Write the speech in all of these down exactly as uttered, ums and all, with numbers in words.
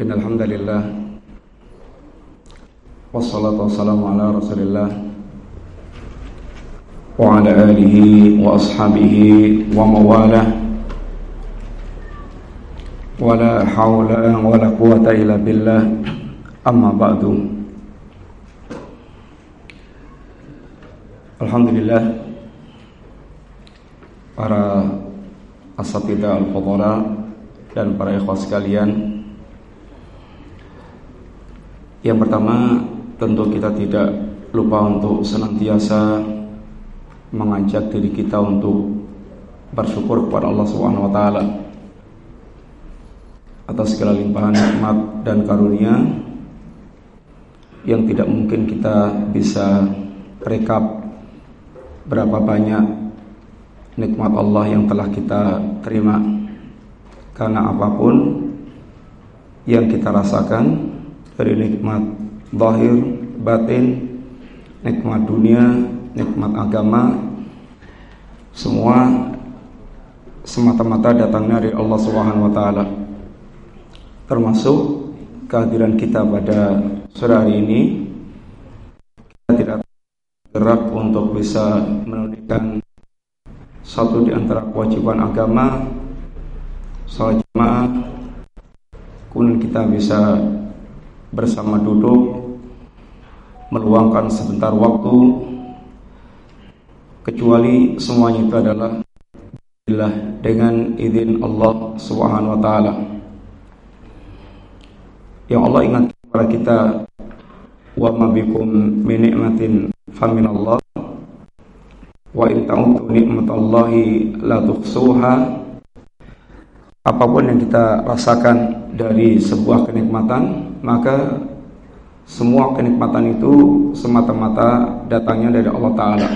Innal hamdalillah wassalatu wassalamu ala Rasulillah wa ala alihi wa ashabihi wa mawalah. Wala haula wala quwwata illa billah. Amma ba'du. Alhamdulillah, para asatidzah al-fadhila dan para ikhwah sekalian. Yang pertama, tentu kita tidak lupa untuk senantiasa mengajak diri kita untuk bersyukur kepada Allah Subhanahu wa taala atas segala limpahan nikmat dan karunia yang tidak mungkin kita bisa rekap berapa banyak nikmat Allah yang telah kita terima, karena apapun yang kita rasakan dari nikmat zahir, batin, nikmat dunia, nikmat agama, semua semata-mata datangnya dari Allah Subhanahu wa taala. Termasuk kehadiran kita pada sore hari ini, kita tidak bergerak untuk bisa menunaikan satu di antara kewajiban agama, salat jamaah, kemudian kita bisa bersama duduk meluangkan sebentar waktu, kecuali semuanya itu adalah billah, dengan izin Allah Subhanahu wa taala. Yang Allah ingatkan kepada kita, wa ma bikum min ni'matin faminallah wa in ta'uddu ni'matallahi la tuhsuha. Apapun yang kita rasakan dari sebuah kenikmatan, maka semua kenikmatan itu semata-mata datangnya dari Allah Ta'ala.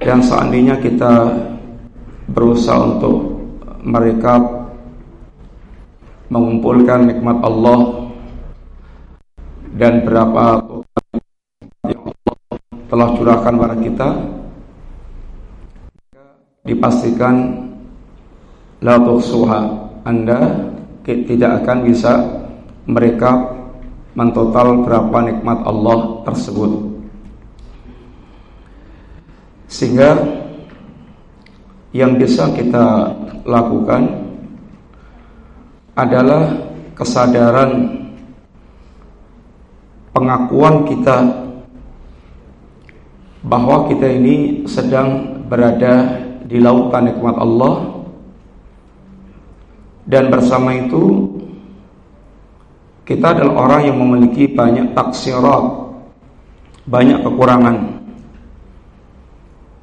Dan seandainya kita berusaha untuk merekap, mengumpulkan nikmat Allah dan berapa yang Allah telah curahkan kepada kita, dipastikan la tuhsuha, Anda tidak akan bisa merekap mentotal berapa nikmat Allah tersebut. Sehingga yang bisa kita lakukan adalah kesadaran, pengakuan kita bahwa kita ini sedang berada di lautan nikmat Allah. Dan bersama itu, kita adalah orang yang memiliki banyak taksirat, banyak kekurangan.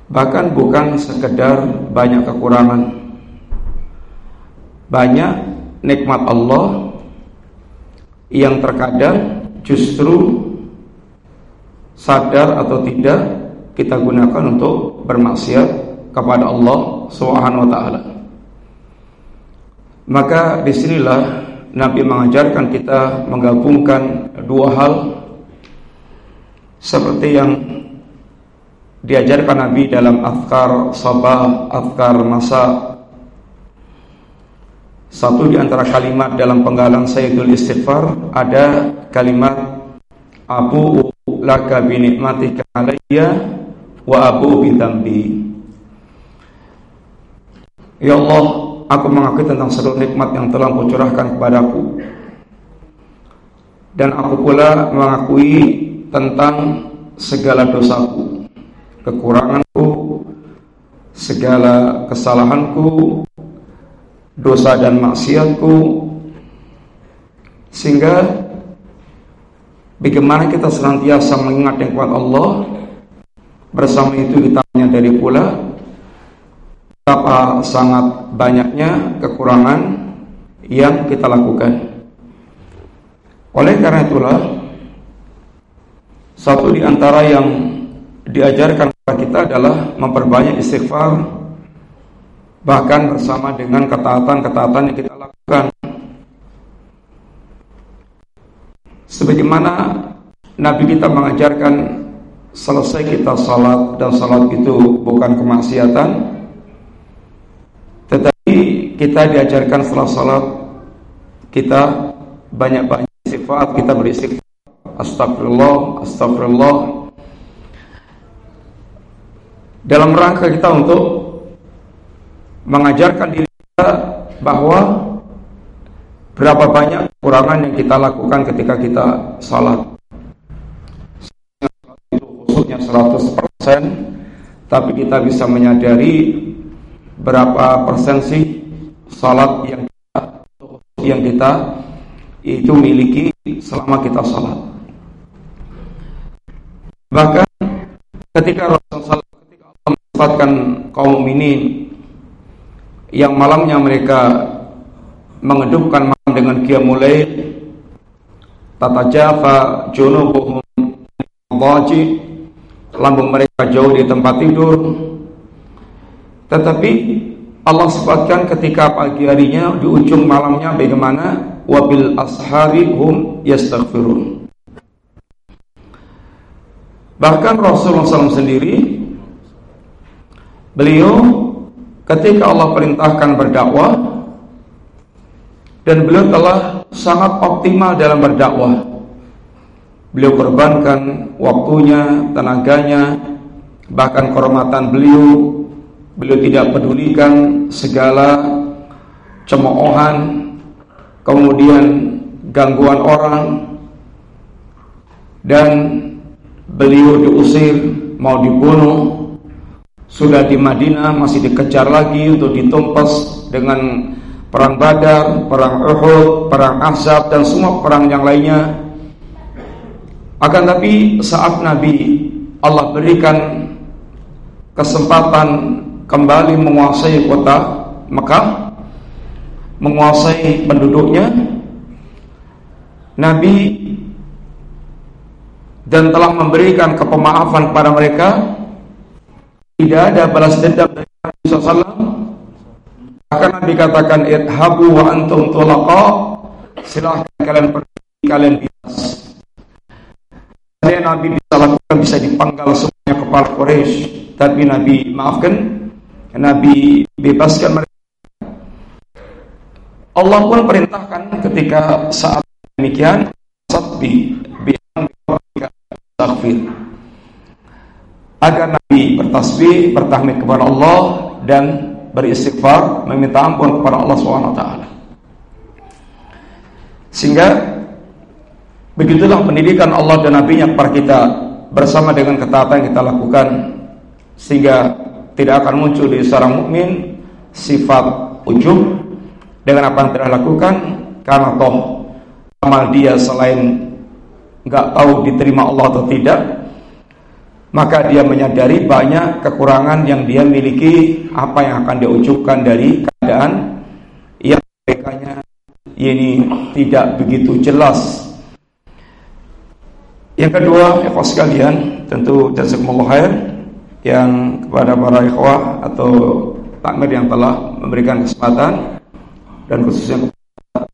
Bahkan bukan sekedar banyak kekurangan, banyak nikmat Allah yang terkadang justru sadar atau tidak kita gunakan untuk bermaksiat kepada Allah Subhanahu wa ta'ala. Maka disinilah Nabi mengajarkan kita menggabungkan dua hal, seperti yang diajarkan Nabi dalam azkar sabah, azkar masa. Satu di antara kalimat dalam penggalan Sayyidul Istighfar ada kalimat abu laka binikmatika alayya wa abu bidambi. Ya Allah, aku mengakui tentang seluruh nikmat yang telah Kau curahkan kepadaku, dan aku pula mengakui tentang segala dosaku, kekuranganku, segala kesalahanku, dosa dan maksiatku. Sehingga bagaimana kita senantiasa mengingat nikmat Allah, bersama itu kita menyadari pula betapa sangat banyaknya kekurangan yang kita lakukan. Oleh karena itulah, satu di antara yang diajarkan kepada kita adalah memperbanyak istighfar, bahkan bersama dengan ketaatan-ketaatan yang kita lakukan. Sebagaimana Nabi kita mengajarkan, selesai kita salat, dan salat itu bukan kemaksiatan, kita diajarkan setelah salat kita banyak-banyak sifat, kita beristighfar, astagfirullah, astagfirullah, dalam rangka kita untuk mengajarkan diri kita bahwa berapa banyak kekurangan yang kita lakukan ketika kita salat, khususnya seratus persen, tapi kita bisa menyadari berapa persen sih salat yang kita, yang kita itu miliki selama kita salat. Bahkan ketika Rasulullah menempatkan kaum mukminin yang malamnya mereka mengedupkan malam dengan qiyamul lail, tatajafa junubuhum madaji, lambung mereka jauh di tempat tidur, tetapi Allah sebutkan ketika pagi harinya, di ujung malamnya bagaimana, wabil ashari hum yastaghfirun. Bahkan Rasulullah shallallahu alaihi wasallam sendiri, beliau ketika Allah perintahkan berdakwah, dan beliau telah sangat optimal dalam berdakwah, beliau korbankan waktunya, tenaganya, bahkan kehormatan beliau, beliau tidak pedulikan segala cemoohan, kemudian gangguan orang, dan beliau diusir, mau dibunuh. Sudah di Madinah masih dikejar lagi untuk ditumpas dengan perang Badar, perang Uhud, perang Ahzab, dan semua perang yang lainnya. Akan tapi saat Nabi Allah berikan kesempatan kembali menguasai kota Mekah, menguasai penduduknya, Nabi dan telah memberikan kepemaafan kepada mereka. Tidak ada balas dendam dari Nabi shallallahu alaihi wasallam. Bahkan Nabi katakan, idhabu wa antum tulaqa, silahkan kalian pergi, kalian bebas. Kalian Nabi bisa lakukan, bisa dipenggal semuanya kepala Quraisy, tapi Nabi maafkan, Nabi bebaskan mereka. Allah pun perintahkan ketika saat demikian, sabbi bi'an bi'an bi'an agar Nabi bertasbih, bertahmid kepada Allah, dan beristighfar, meminta ampun kepada Allah subhanahu wa taala. Sehingga begitulah pendidikan Allah dan Nabi-Nya kepada kita, bersama dengan ketaatan yang kita lakukan, sehingga tidak akan muncul di seorang mukmin sifat ujub dengan apa yang telah lakukan, karena toh amal dia selain nggak tahu diterima Allah atau tidak, maka dia menyadari banyak kekurangan yang dia miliki, apa yang akan diucapkan dari keadaan yang mereka-nya ini tidak begitu jelas. Yang kedua, ikhwah sekalian, tentu jazakumullah khair yang kepada para ikhwah atau takmir yang telah memberikan kesempatan, dan khususnya kepada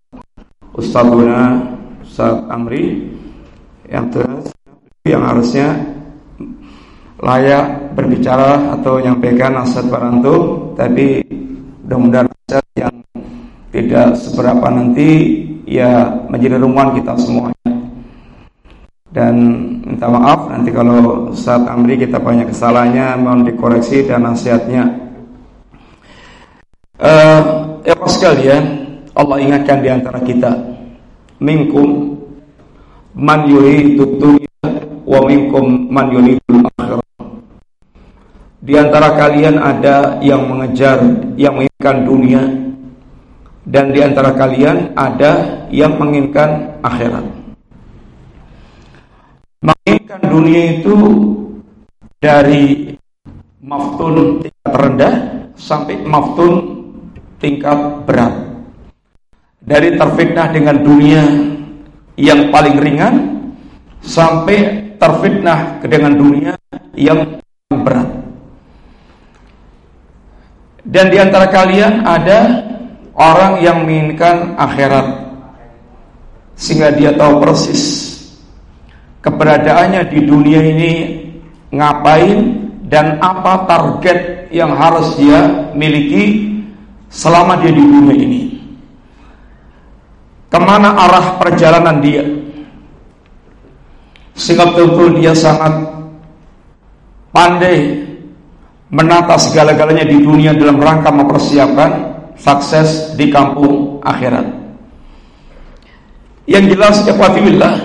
Ustadzuna Ustadz Amri yang terus yang harusnya layak berbicara atau menyampaikan nasihat para antum, tapi mudah-mudahan nasihat yang tidak seberapa nanti ya menjadi rumuan kita semuanya. Dan minta maaf nanti kalau saat Amri kita banyak kesalahannya, mohon dikoreksi dan nasihatnya. Eh, ya sekalian, Allah ingatkan di antara kita, minkum man yuridu dunya wa minkum man yuridu akhirah. Di antara kalian ada yang mengejar, yang menginginkan dunia, dan di antara kalian ada yang menginginkan akhirat. Menginginkan dunia itu dari maftun tingkat rendah sampai maftun tingkat berat. Dari terfitnah dengan dunia yang paling ringan sampai terfitnah dengan dunia yang berat. Dan di antara kalian ada orang yang menginginkan akhirat, sehingga dia tahu persis keberadaannya di dunia ini ngapain dan apa target yang harus dia miliki selama dia di dunia ini. kemana arah perjalanan dia, sehingga betul-betul dia sangat pandai menata segala-galanya di dunia dalam rangka mempersiapkan sukses di kampung akhirat. Yang jelas, ikhwati billah,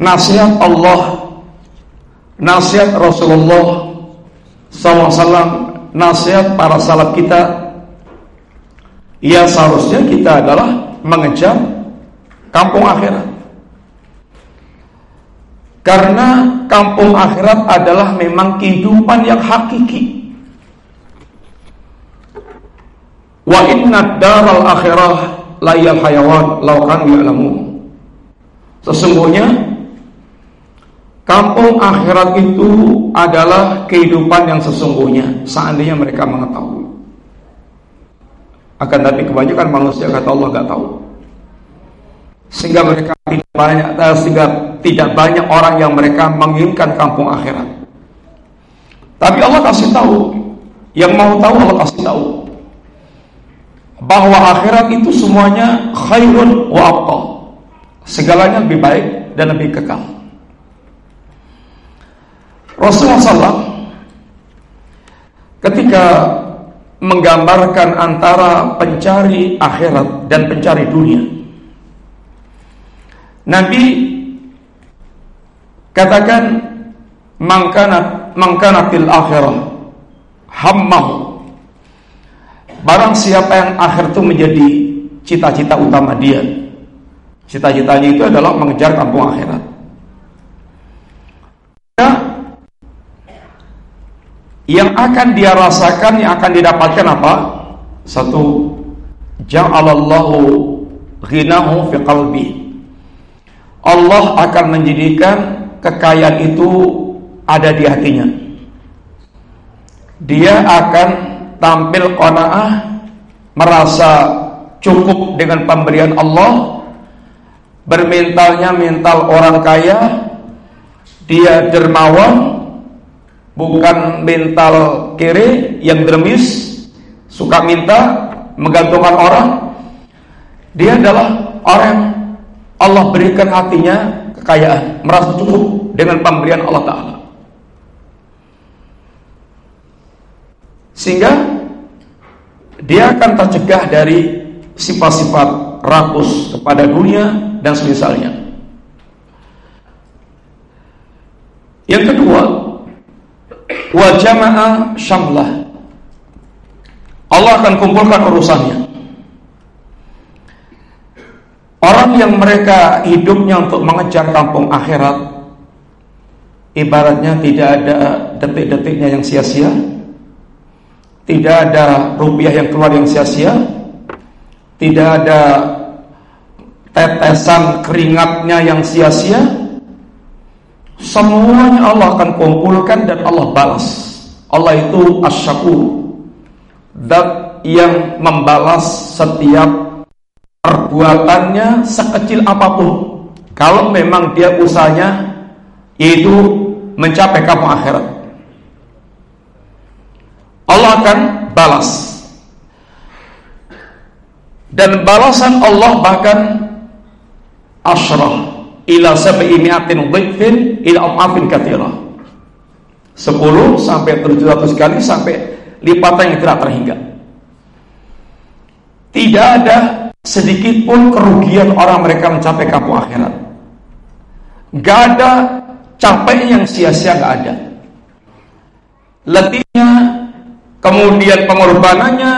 nasihat Allah, nasihat Rasulullah shallallahu alaihi wasallam, nasihat para salaf kita, ya seharusnya kita adalah mengejar kampung akhirat. Karena kampung akhirat adalah memang kehidupan yang hakiki. Wa innad daral akhirah layal hayawan law kanu ya'lamun. Sesungguhnya kampung akhirat itu adalah kehidupan yang sesungguhnya, seandainya mereka mengetahui. Akan tapi kebanyakan manusia kata Allah nggak tahu, sehingga mereka tidak banyak, sehingga tidak banyak orang yang mereka menginginkan kampung akhirat. Tapi Allah kasih tahu, yang mau tahu Allah kasih tahu, bahwa akhirat itu semuanya khairun wa abqa, segalanya lebih baik dan lebih kekal. Rasulullah shallallahu alaihi wasallam ketika menggambarkan antara pencari akhirat dan pencari dunia, Nabi katakan, man kana man kana fil akhirah hammahu, barang siapa yang akhir itu menjadi cita-cita utama dia, cita-citanya itu adalah mengejar kampung akhirat. Yang akan dia rasakan, yang akan didapatkan apa? Satu, ja'alallahu ghinahu fi qalbi, Allah akan menjadikan kekayaan itu ada di hatinya. Dia akan tampil qanaah, merasa cukup dengan pemberian Allah, bermentalnya mental orang kaya. Dia dermawan, bukan mental kere yang dermis, suka minta, menggantungkan orang. Dia adalah orang yang Allah berikan hatinya kekayaan, merasa cukup dengan pemberian Allah Ta'ala, sehingga dia akan tercegah dari sifat-sifat rakus kepada dunia dan semisalnya. Yang kedua, wa jama'a syamlah, Allah akan kumpulkan urusannya. Orang yang mereka hidupnya untuk mengejar kampung akhirat, ibaratnya tidak ada detik-detiknya yang sia-sia, tidak ada rupiah yang keluar yang sia-sia, tidak ada tetesan keringatnya yang sia-sia. Semuanya Allah akan kumpulkan dan Allah balas. Allah itu asy-syakur, zat yang membalas setiap perbuatannya sekecil apapun, kalau memang dia usahanya yaitu mencapai kampung akhirat. Allah akan balas. Dan balasan Allah bahkan asyrah ila sab'i mi'atin dhifin ila am'afin kathirah, sepuluh sampai tujuh ratus kali, sampai lipatan yang tidak terhingga. Tidak ada sedikit pun kerugian orang mereka mencapai kampung akhirat. Gak ada capek yang sia-sia, gak ada. Letihnya, kemudian pengorbanannya,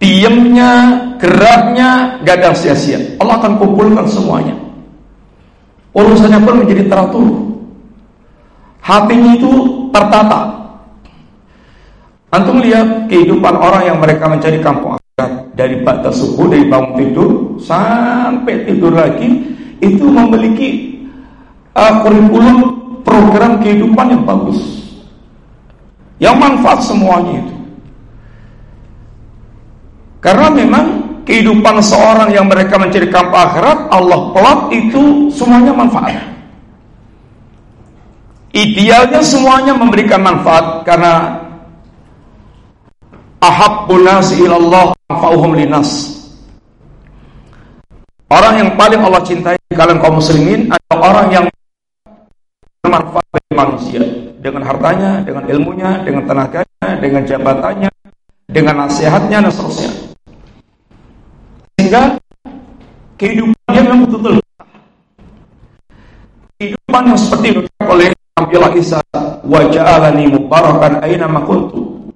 diemnya, geraknya, gak ada sia-sia. Allah akan kumpulkan semuanya. Urusannya pun menjadi teratur, hatinya itu tertata. Antum lihat kehidupan orang yang mereka mencari kampung akhirat, dari batas subuh, dari bangun tidur sampai tidur lagi, itu memiliki uh, kurikulum program kehidupan yang bagus, yang manfaat semuanya itu. Karena memang kehidupan seorang yang mereka mencari kampung akhirat, Allah plot itu semuanya manfaat. Idealnya semuanya memberikan manfaat, karena ahabbun nasi ilallah Fa'uhum linas. Orang yang paling Allah cintai di kalangan kaum muslimin adalah orang yang bermanfaat bagi manusia, dengan hartanya, dengan ilmunya, dengan tenaganya, dengan jabatannya, dengan nasihatnya dan seterusnya. Sehingga kehidupannya memang betul-betul kehidupan yang seperti dikatakan oleh Nabi Isa, wa ja'alani mubarakan aina ma kuntu.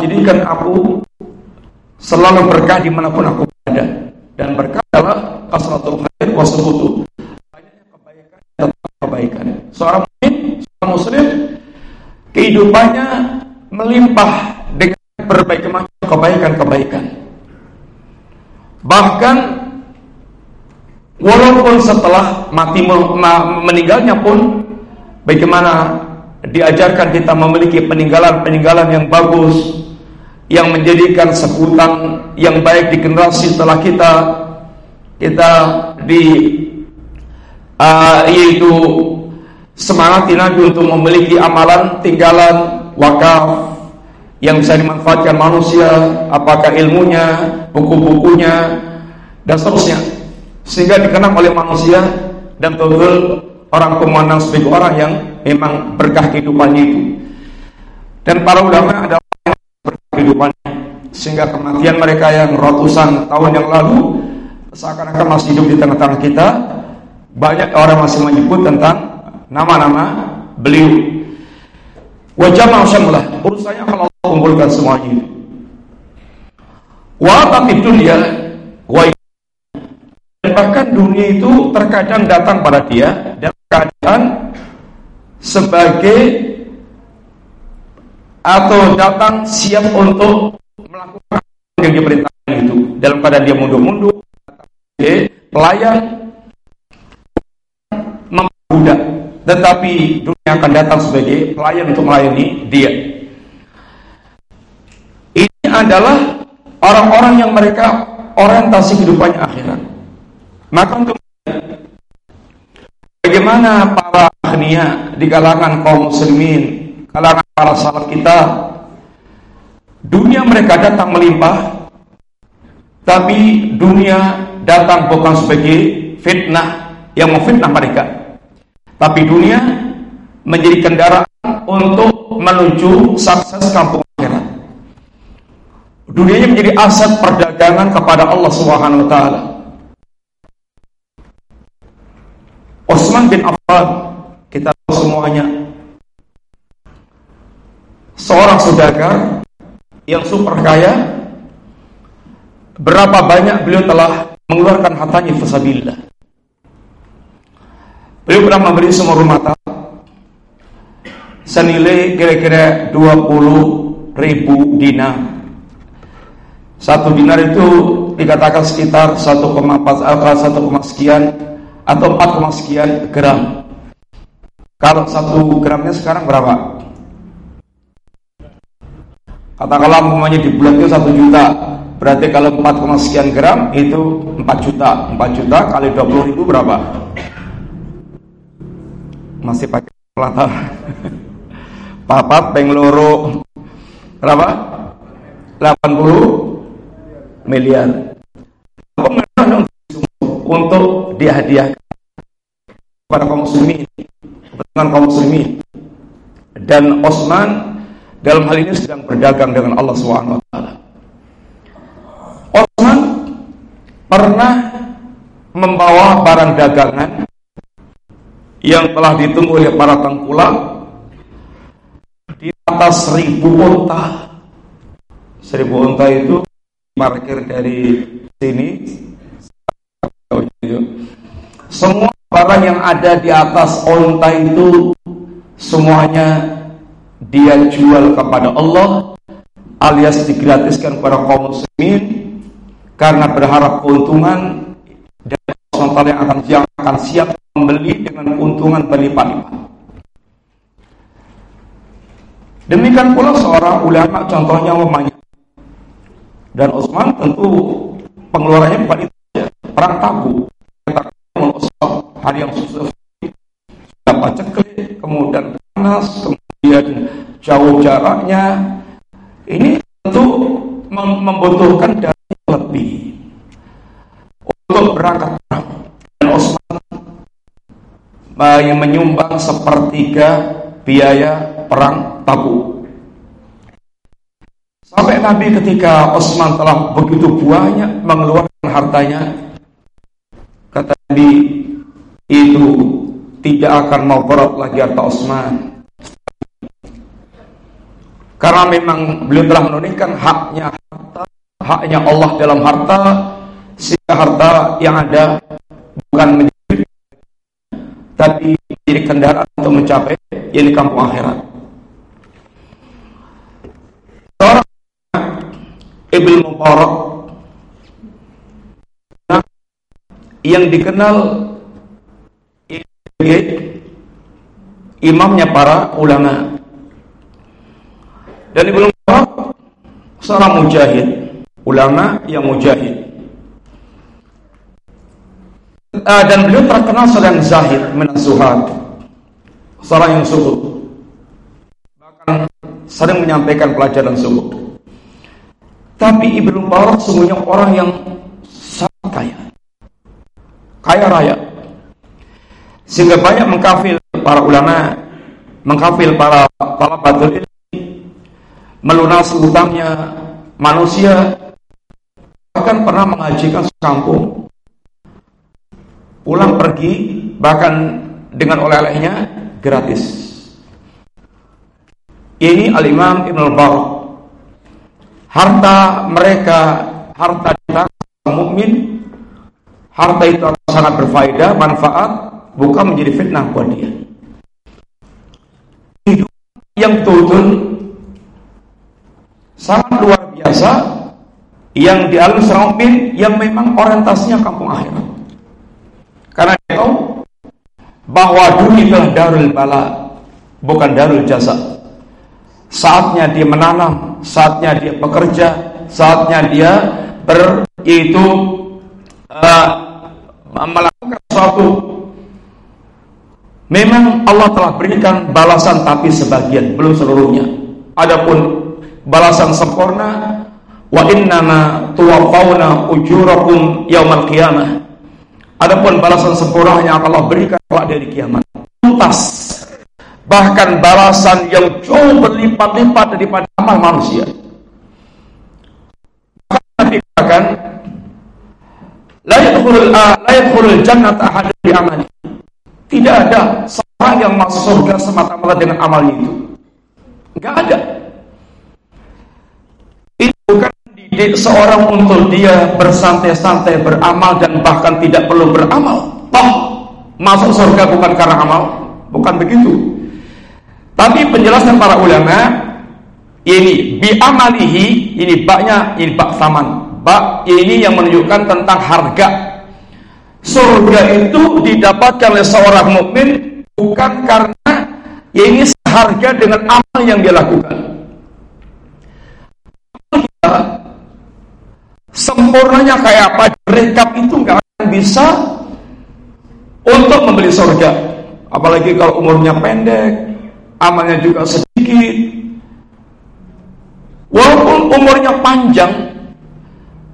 Jadikan aku selalu berkah dimanapun aku berada, dan berkah adalah kasratul khair wa subutu, banyaknya kebaikan dan kebaikan. Seorang muslim, seorang muslim kehidupannya melimpah dengan berbagai macam kebaikan-kebaikan. Bahkan walaupun setelah mati meninggalnya pun, bagaimana diajarkan kita memiliki peninggalan-peninggalan yang bagus, yang menjadikan sebutan yang baik di generasi setelah kita, kita di uh, yaitu semangat Nabi untuk memiliki amalan, tinggalan, wakaf yang bisa dimanfaatkan manusia, apakah ilmunya, buku-bukunya, dan seterusnya, sehingga dikenang oleh manusia dan betul orang pemandang sebagai orang yang memang berkah kehidupannya itu. Dan para ulama adalah kehidupannya, sehingga kematian mereka yang ratusan tahun yang lalu seakan-akan masih hidup di tengah-tengah kita. Banyak orang masih menyebut tentang nama-nama beliau. Wajah ma'asyamlah, urusannya kalau Allah kumpulkan semuanya. Wa'atati dunia wa'id. Bahkan dunia itu terkadang datang pada dia dalam keadaan sebagai atau datang siap untuk melakukan yang diperintahkan itu, dalam keadaan dia mundur-mundur, pelayan, memperbudak, tetapi dunia akan datang sebagai pelayan untuk melayani dia. Ini adalah orang-orang yang mereka orientasi kehidupannya akhirat. Maka untuk bagaimana para akhnia di kalangan kaum muslimin, kalangan para salaf kita, dunia mereka datang melimpah, tapi dunia datang bukan sebagai fitnah yang memfitnah mereka, tapi dunia menjadi kendaraan untuk menuju sukses kampung akhirat. Dunianya menjadi aset perdagangan kepada Allah Subhanahu Wa Taala. Utsman bin Affan, kita tahu semuanya, seorang saudagar yang super kaya. Berapa banyak beliau telah mengeluarkan hartanya fisabilillah. Beliau pernah memberi semua rumah tangga senilai kira-kira dua puluh ribu dinar. Satu dinar itu dikatakan sekitar satu koma empat sekian atau empat sekian gram. Kalau satu gramnya sekarang berapa? Katakanlah umumnya di bulan itu satu juta, berarti kalau empat sekian gram itu empat juta. Empat juta kali dua puluh ribu berapa? Masih pakai pelantar papat pengloro berapa? delapan puluh miliar untuk dihadiahkan kepada kaum muslimin, kepada kaum muslimin. Dan Utsman dalam hal ini sedang berdagang dengan Allah Subhanahu Wa Taala. Utsman pernah membawa barang dagangan yang telah ditunggu oleh para tengkulak di atas seribu unta. Seribu unta itu parkir dari sini. Semua barang yang ada di atas unta itu semuanya dia jual kepada Allah, alias digratiskan kepada kaum muslimin karena berharap keuntungan, dan Allah yang akan, yang akan siap membeli dengan keuntungan berlipat-lipat. Demikian pula seorang ulama, contohnya umumnya. Dan Utsman tentu pengeluarannya bukan itu saja, perang tabu. Katakan Utsman hari yang susah, dapat ceklik, kemudian panas, kemudian jauh jaraknya. Ini tentu mem membutuhkan daya lebih untuk berangkat perang. Dan Utsman yang menyumbang sepertiga biaya perang Tabuk. Sampai Nabi ketika Utsman telah begitu banyak mengeluarkan hartanya, kata Nabi itu tidak akan mau berat lagi harta Utsman. Karena memang beliau telah menunaikan haknya harta, haknya Allah dalam harta, sehingga harta yang ada bukan menjadi, tapi menjadi kendaraan untuk mencapai yaitu kampung akhirat. Seorang Ibnu Mubarak yang dikenal imamnya para ulama. Dan Ibnu Mubarak seorang mujahid, ulama yang mujahid, dan beliau terkenal seorang zahid menasuhat, seorang yang zuhud, bahkan sering menyampaikan pelajaran zuhud. Tapi Ibnu Mubarak sungguhnya orang yang sangat kaya, kaya raya, sehingga banyak mengkafil para ulama, mengkafil para para batul ilmi, melunasi hutangnya manusia, bahkan pernah mengajikan sekampung, pulang pergi bahkan dengan oleh-olehnya gratis. Ini Al-Imam Ibn al-Mubarak. Harta mereka, harta di tangan mukmin, harta itu sangat berfaedah, manfaat, bukan menjadi fitnah buat dia. Hidup yang tutun sangat luar biasa yang dialami seorang mukmin yang memang orientasinya kampung akhirat. Karena dia tahu bahwa dunia adalah darul bala, bukan darul jasa. Saatnya dia menanam, saatnya dia bekerja, saatnya dia ber itu uh, melakukan sesuatu. Memang Allah telah berikan balasan tapi sebagian, belum seluruhnya. Adapun balasan sempurna, wa innama tuwaffawna ujurakum yaumal qiyamah. Adapun balasan sempurna yang Allah berikan kelak di hari kiamat. Tuntas. Bahkan balasan yang jauh berlipat-lipat daripada amal manusia. Maka dikatakan la yadkhulul la yadkhulul jannata ahadun bi amali. Tidak ada seorang yang masuk surga semata-mata dengan amalnya itu. Enggak ada. Didik seorang untuk dia bersantai-santai beramal dan bahkan tidak perlu beramal, toh masuk surga bukan karena amal, bukan begitu. Tapi penjelasan para ulama ini bi amalihi, ini baknya, ini bak saman, bak ini yang menunjukkan tentang harga. Surga itu didapatkan oleh seorang mukmin bukan karena ini seharga dengan amal yang dia lakukan. Sempurnanya kayak apa, rekap itu nggak akan bisa untuk membeli surga. Apalagi kalau umurnya pendek, amalnya juga sedikit. Walaupun umurnya panjang,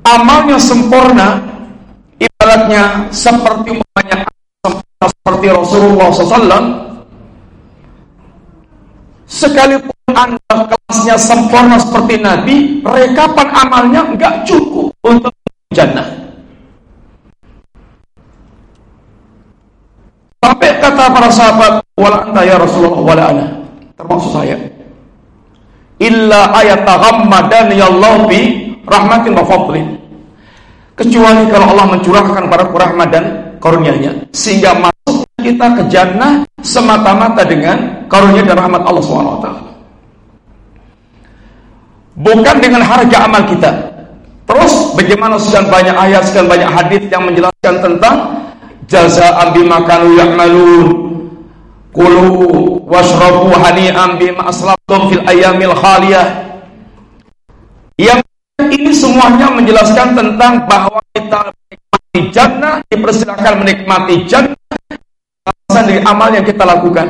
amalnya sempurna, ibaratnya seperti umurnya sempurna seperti Rasulullah shallallahu alaihi wasallam. Sekalipun Anda kelasnya sempurna seperti Nabi, rekapan amalnya enggak cukup untuk jannah. Sampai kata para sahabat, wala anta ya Rasulullah wala ana, termasuk saya, illa ayataghammadan yallahu bi rahmatin wa fadlin, kecuali kalau Allah mencurahkan kepada rahmat dan karunia-Nya, sehingga masuk kita ke jannah semata-mata dengan karunia dan rahmat Allah subhanahu wa taala, bukan dengan harga amal kita. Terus bagaimana sekian banyak ayat, sekian banyak hadis yang menjelaskan tentang jazaa'an bima kanu ya'malun, kulu washrabu hani'an bima aslabtum fil ayyamil khaliyah, yang ini semuanya menjelaskan tentang bahwa kita menikmati jannah, dipersilakan menikmati jannah alasan dari amal yang kita lakukan.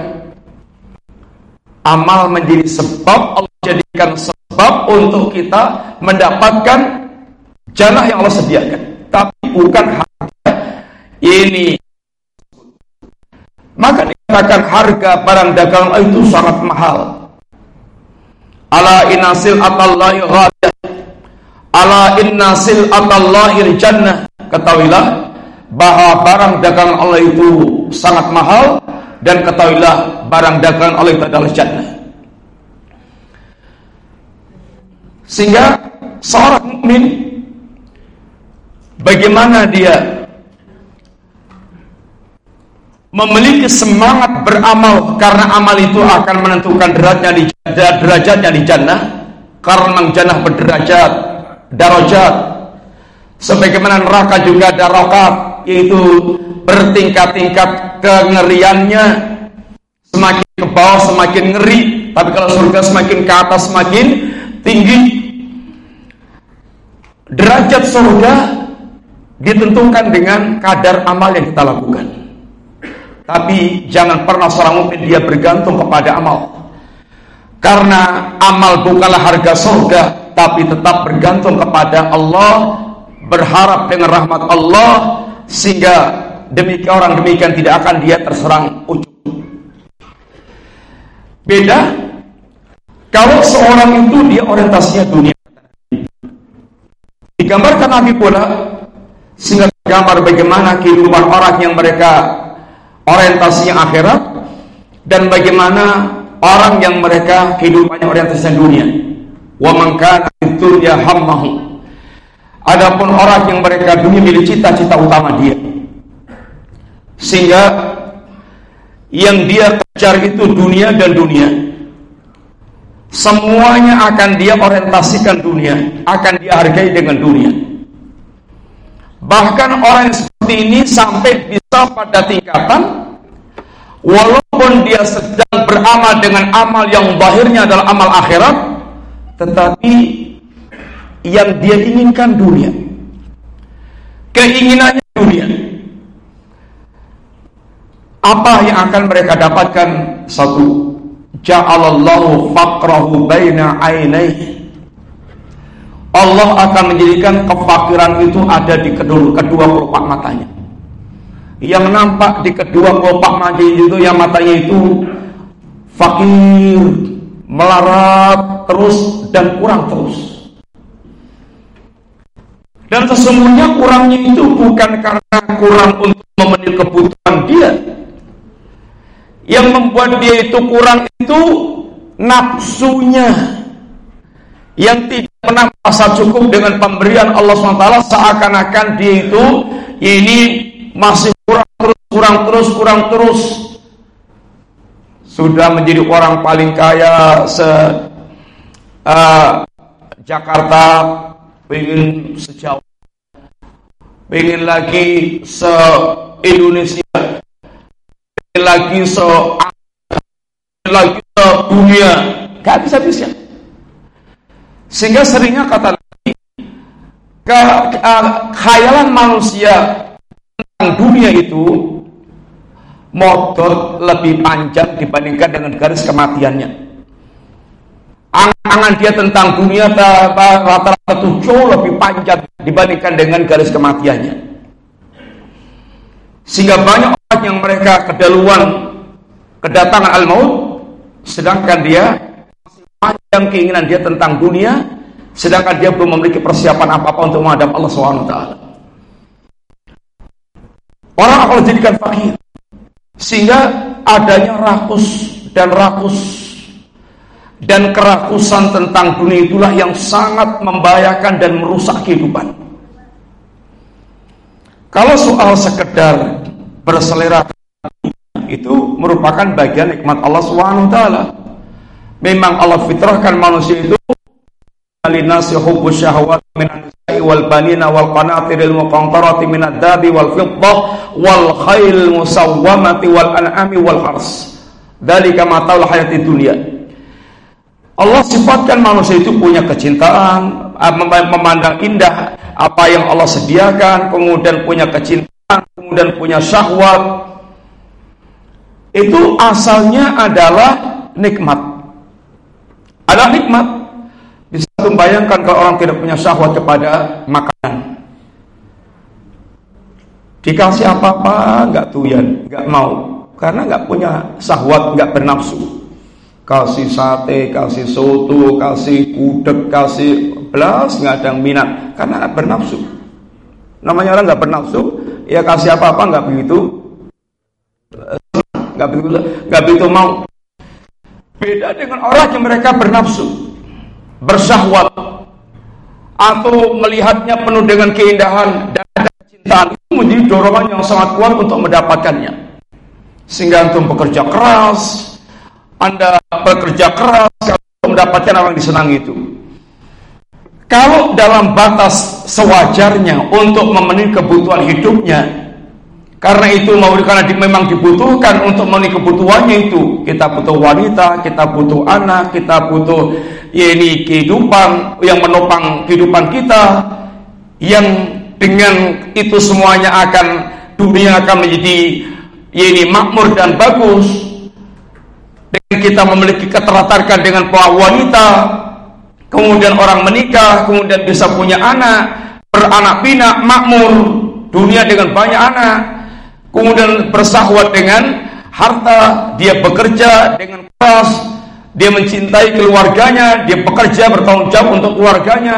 Amal menjadi sebab, Allah jadikan sebab untuk kita mendapatkan jannah yang Allah sediakan, tapi bukan harga ini. Maka dikatakan harga barang dagangan itu sangat mahal. Ala inna sil'atallahi ghadah, ala inna sil'atallahi jannah. Ketahuilah bahwa barang dagangan Allah itu sangat mahal, dan ketahuilah barang dagangan Allah itu adalah jannah. Sehingga seorang mukmin, bagaimana dia memiliki semangat beramal, karena amal itu akan menentukan derajatnya di jannah, derajatnya di jannah, karena jannah berderajat, darajat, sebagaimana neraka juga darakat, yaitu bertingkat-tingkat kengeriannya, semakin ke bawah semakin ngeri, tapi kalau surga semakin ke atas semakin tinggi. Derajat surga ditentukan dengan kadar amal yang kita lakukan. Tapi jangan pernah seorang mukmin dia bergantung kepada amal, karena amal bukanlah harga surga, tapi tetap bergantung kepada Allah, berharap dengan rahmat Allah, sehingga demikian orang demikian tidak akan dia terserang ujub. Beda kalau seorang itu dia orientasinya dunia. Digambarkan Nabi pula sehingga gambar bagaimana kehidupan orang yang mereka orientasinya akhirat, dan bagaimana orang yang mereka kehidupannya orientasinya dunia. Wa man kana dunya hammahu. Adapun orang yang mereka dunia menjadi cita-cita utama dia, sehingga yang dia kejar itu dunia dan dunia. Semuanya akan dia orientasikan dunia, akan dia hargai dengan dunia. Bahkan orang yang seperti ini sampai bisa pada tingkatan, walaupun dia sedang beramal dengan amal yang zahirnya adalah amal akhirat, tetapi yang dia inginkan dunia, keinginannya dunia. Apa yang akan mereka dapatkan? Satu, ja'alallahu faqrahu baina 'ainaihi. Allah akan menjadikan kefakiran itu ada di kedua, kedua kelopak matanya. Yang nampak di kedua kelopak mata itu, yang matanya itu fakir, melarat terus dan kurang terus. Dan sesungguhnya kurangnya itu bukan karena kurang untuk memenuhi kebutuhan dia. Yang membuat dia itu kurang itu nafsunya yang tidak pernah merasa cukup dengan pemberian Allah subhanahu wa taala, seakan-akan dia itu ini masih kurang terus, kurang terus, kurang terus. Sudah menjadi orang paling kaya se uh, Jakarta, pengen sejauh, pengen lagi se Indonesia, pengen lagi se pengen lagi se dunia, gak bisa-bisa. Sehingga seringnya kata Nabi, ke, uh, khayalan manusia tentang dunia itu motor lebih panjang dibandingkan dengan garis kematiannya. Angan-angan dia tentang dunia rata-rata tuh jauh lebih panjang dibandingkan dengan garis kematiannya. Sehingga banyak orang yang mereka kedaluan kedatangan al-maut, sedangkan dia panjang keinginan dia tentang dunia, sedangkan dia belum memiliki persiapan apa-apa untuk menghadap Allah subhanahu wa taala. Orang akan dijadikan fakir, sehingga adanya rakus dan rakus, dan kerakusan tentang dunia itulah yang sangat membahayakan dan merusak kehidupan. Kalau soal sekedar berselera itu merupakan bagian nikmat Allah subhanahu wa taala. Memang Allah fitrahkan manusia itu alinasi hubbus syahawat minan nisa'i wal banina wal qanatiril muqantarati minad dhabi wal fiddah wal khail musawwamati wal an'ami wal hars. Dzalika mataul hayatid dunya. Allah sifatkan manusia itu punya kecintaan, memandang indah apa yang Allah sediakan, kemudian punya kecintaan, kemudian punya syahwat. Itu asalnya adalah nikmat. Ada nikmat, di satu antum bayangkan kalau orang tidak punya syahwat kepada makanan. Dikasih apa-apa nggak tuyan, nggak mau, karena nggak punya syahwat, nggak bernafsu. Kasih sate, kasih soto, kasih gudeg, kasih belas, nggak ada yang minat, karena nggak bernafsu. Namanya orang nggak bernafsu, ya kasih apa-apa nggak begitu, nggak begitu, nggak begitu mau. Beda dengan orang yang mereka bernafsu, bersahwat, atau melihatnya penuh dengan keindahan dan kecintaan, itu menjadi dorongan yang sangat kuat untuk mendapatkannya. Sehingga antum bekerja keras, Anda bekerja keras untuk mendapatkan apa yang disenangi itu. Kalau dalam batas sewajarnya untuk memenuhi kebutuhan hidupnya, karena itu mau karena memang dibutuhkan untuk memenuhi kebutuhannya itu, kita butuh wanita, kita butuh anak, kita butuh ya ini kehidupan yang menopang kehidupan kita, yang dengan itu semuanya akan dunia akan menjadi ya ini makmur dan bagus. Dengan kita memiliki ketertarikan dengan wanita, kemudian orang menikah, kemudian bisa punya anak, beranak pinak, makmur dunia dengan banyak anak. Kemudian bersahwat dengan harta, dia bekerja dengan keras, dia mencintai keluarganya, dia bekerja bertanggung jawab untuk keluarganya.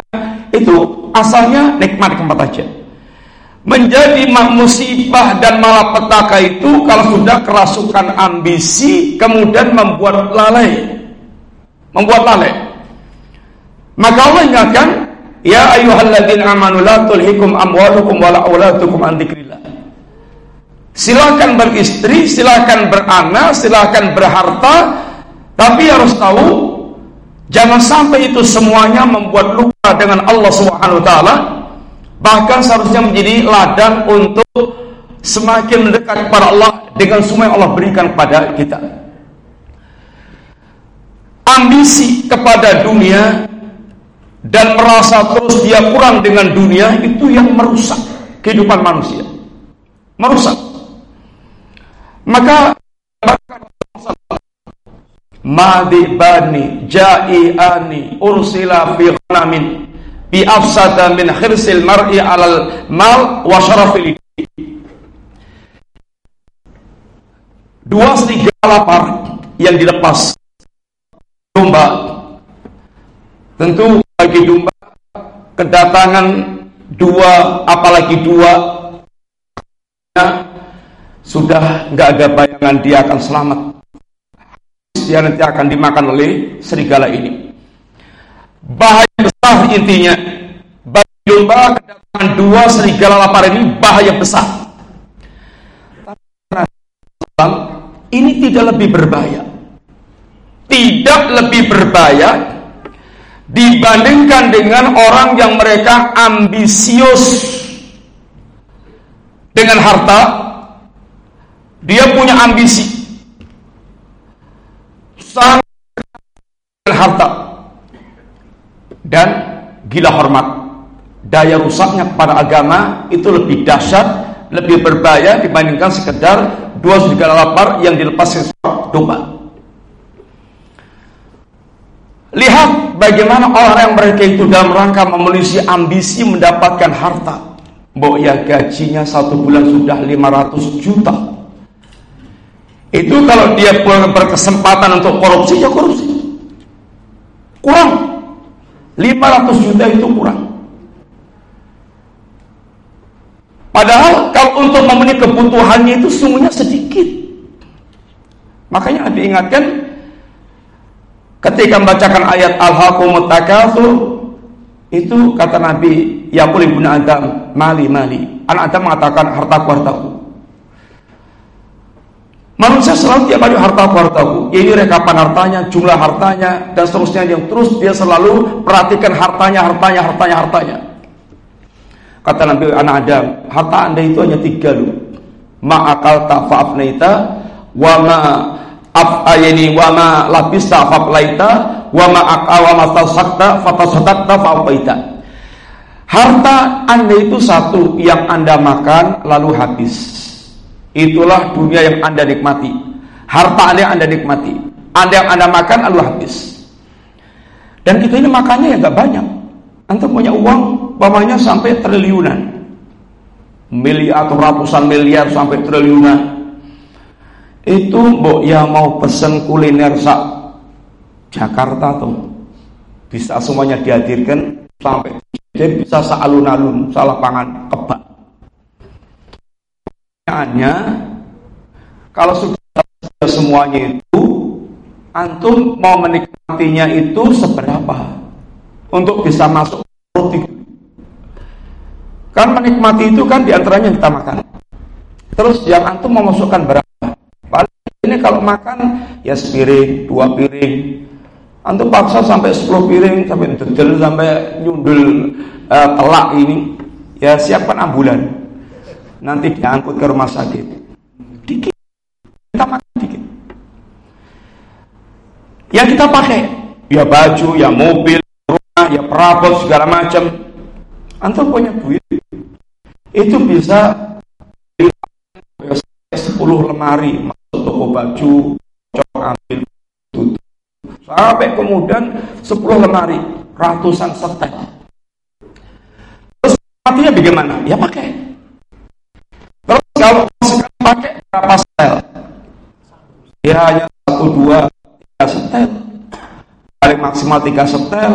Itu asalnya nikmat-nikmat aja. Menjadi musibah dan malapetaka itu kalau sudah kerasukan ambisi, kemudian membuat lalai, membuat lalai. Maka Allah ingatkan, ya ayyuhalladzina amanu la tulhikum amwalukum wala auladukum an dzikrillah. Silakan beristri, silakan beranak, silakan berharta, tapi harus tahu jangan sampai itu semuanya membuat luka dengan Allah Subhanahu wa taala, bahkan seharusnya menjadi ladang untuk semakin mendekat kepada Allah dengan semua yang Allah berikan kepada kita. Ambisi kepada dunia dan merasa terus dia kurang dengan dunia, itu yang merusak kehidupan manusia, merusak. Maka madibani jai'ani ursila fi ghanamin bi afsada min khirsil mar'i 'alal mal wa syarafil. Dua serigala lapar yang dilepas domba. Tentu bagi domba kedatangan dua, apalagi dua, sudah nggak ada bayangan dia akan selamat. Dia nanti akan dimakan oleh serigala ini. Bahaya besar intinya bagi domba, kedatangan dua serigala lapar ini bahaya besar. Ini tidak lebih berbahaya, tidak lebih berbahaya dibandingkan dengan orang yang mereka ambisius dengan harta. Dia punya ambisi sangat dengan harta dan gila hormat. Daya rusaknya kepada agama itu lebih dahsyat, lebih berbahaya dibandingkan sekedar dua serigala lapar yang dilepas domba. Lihat bagaimana orang mereka itu dalam rangka memenuhi ambisi mendapatkan harta. Mbok ya gajinya satu bulan sudah lima ratus juta. Itu kalau dia berkesempatan untuk korupsi, ya korupsi. Kurang. lima ratus juta itu kurang. Padahal kalau untuk memenuhi kebutuhannya itu sungguhnya sedikit. Makanya diingatkan ketika membacakan ayat Al-Hakumut Takatsur, itu kata Nabi, ya qul ibnu Adam, mali mali. Anak Adam mengatakan hartaku hartaku. Manusia selalu tiap hari hartaku hartaku. Ini rekapan hartanya, jumlah hartanya dan seterusnya, yang terus dia selalu perhatikan hartanya, hartanya, hartanya, hartanya. Kata Nabi, anak Adam, harta Anda itu hanya tiga loh. Ma'akalta fa'afnaita wa ma afayni wa ma labista faqlaita wa ma aqawa mastasaqta fatasaqta faqaita. Harta Anda itu satu, yang Anda makan lalu habis. Itulah dunia yang Anda nikmati. Harta Anda yang Anda nikmati. Anda yang Anda makan lalu habis. Dan kita ini makannya ya gak banyak. Antum punya uang umpamanya sampai triliunan, miliar atau ratusan miliar sampai triliunan, itu mbok ya mau pesen kuliner sak Jakarta tuh bisa semuanya dihadirkan, sampai dia bisa sak alun-alun, sak lapangan kebak. Hanya kalau sudah semuanya itu, antum mau menikmatinya itu seberapa untuk bisa masuk politik? Kan menikmati itu kan diantaranya kita makan. Terus yang antum mau masukkan berapa? Paling ini kalau makan ya sepiring, dua piring. Antum paksa sampai sepuluh piring, sampai dendel, sampai nyundul uh, telak ini. Ya siapkan ambulan, nanti diangkut ke rumah sakit. Dikit, kita makan dikit. Yang kita pakai ya baju, ya mobil, rumah, ya perabot segala macam. Antum punya duit itu bisa sepuluh lemari masuk toko baju, cocok ambil tutup. Sampai kemudian sepuluh lemari, ratusan setek. Terus matinya bagaimana? Ya pakai. Terus kalau sekarang pakai berapa setel? Ya hanya satu dua tiga setel, paling maksimal tiga setel.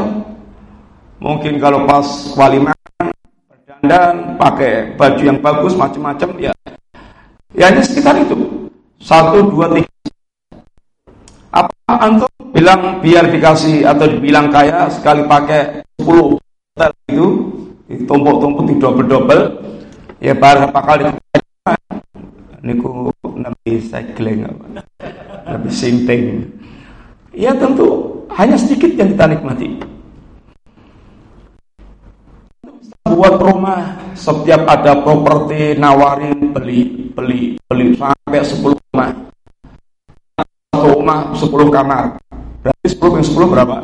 Mungkin kalau pas waliman berdandan pakai baju yang bagus macam-macam ya, ya ini sekitar itu satu dua tiga. Apa antum bilang biar dikasih atau dibilang kaya sekali pakai sepuluh setel itu ditumpuk-tumpuk didobel-dobel ya berapa kali? Niku nabi cycling apa? Nabi sinting. Ya tentu hanya sedikit yang kita nikmati. Buat rumah, setiap ada properti nawarin beli, beli, beli sampai sepuluh rumah. Satu rumah sepuluh kamar. Berarti sepuluh kali sepuluh berapa?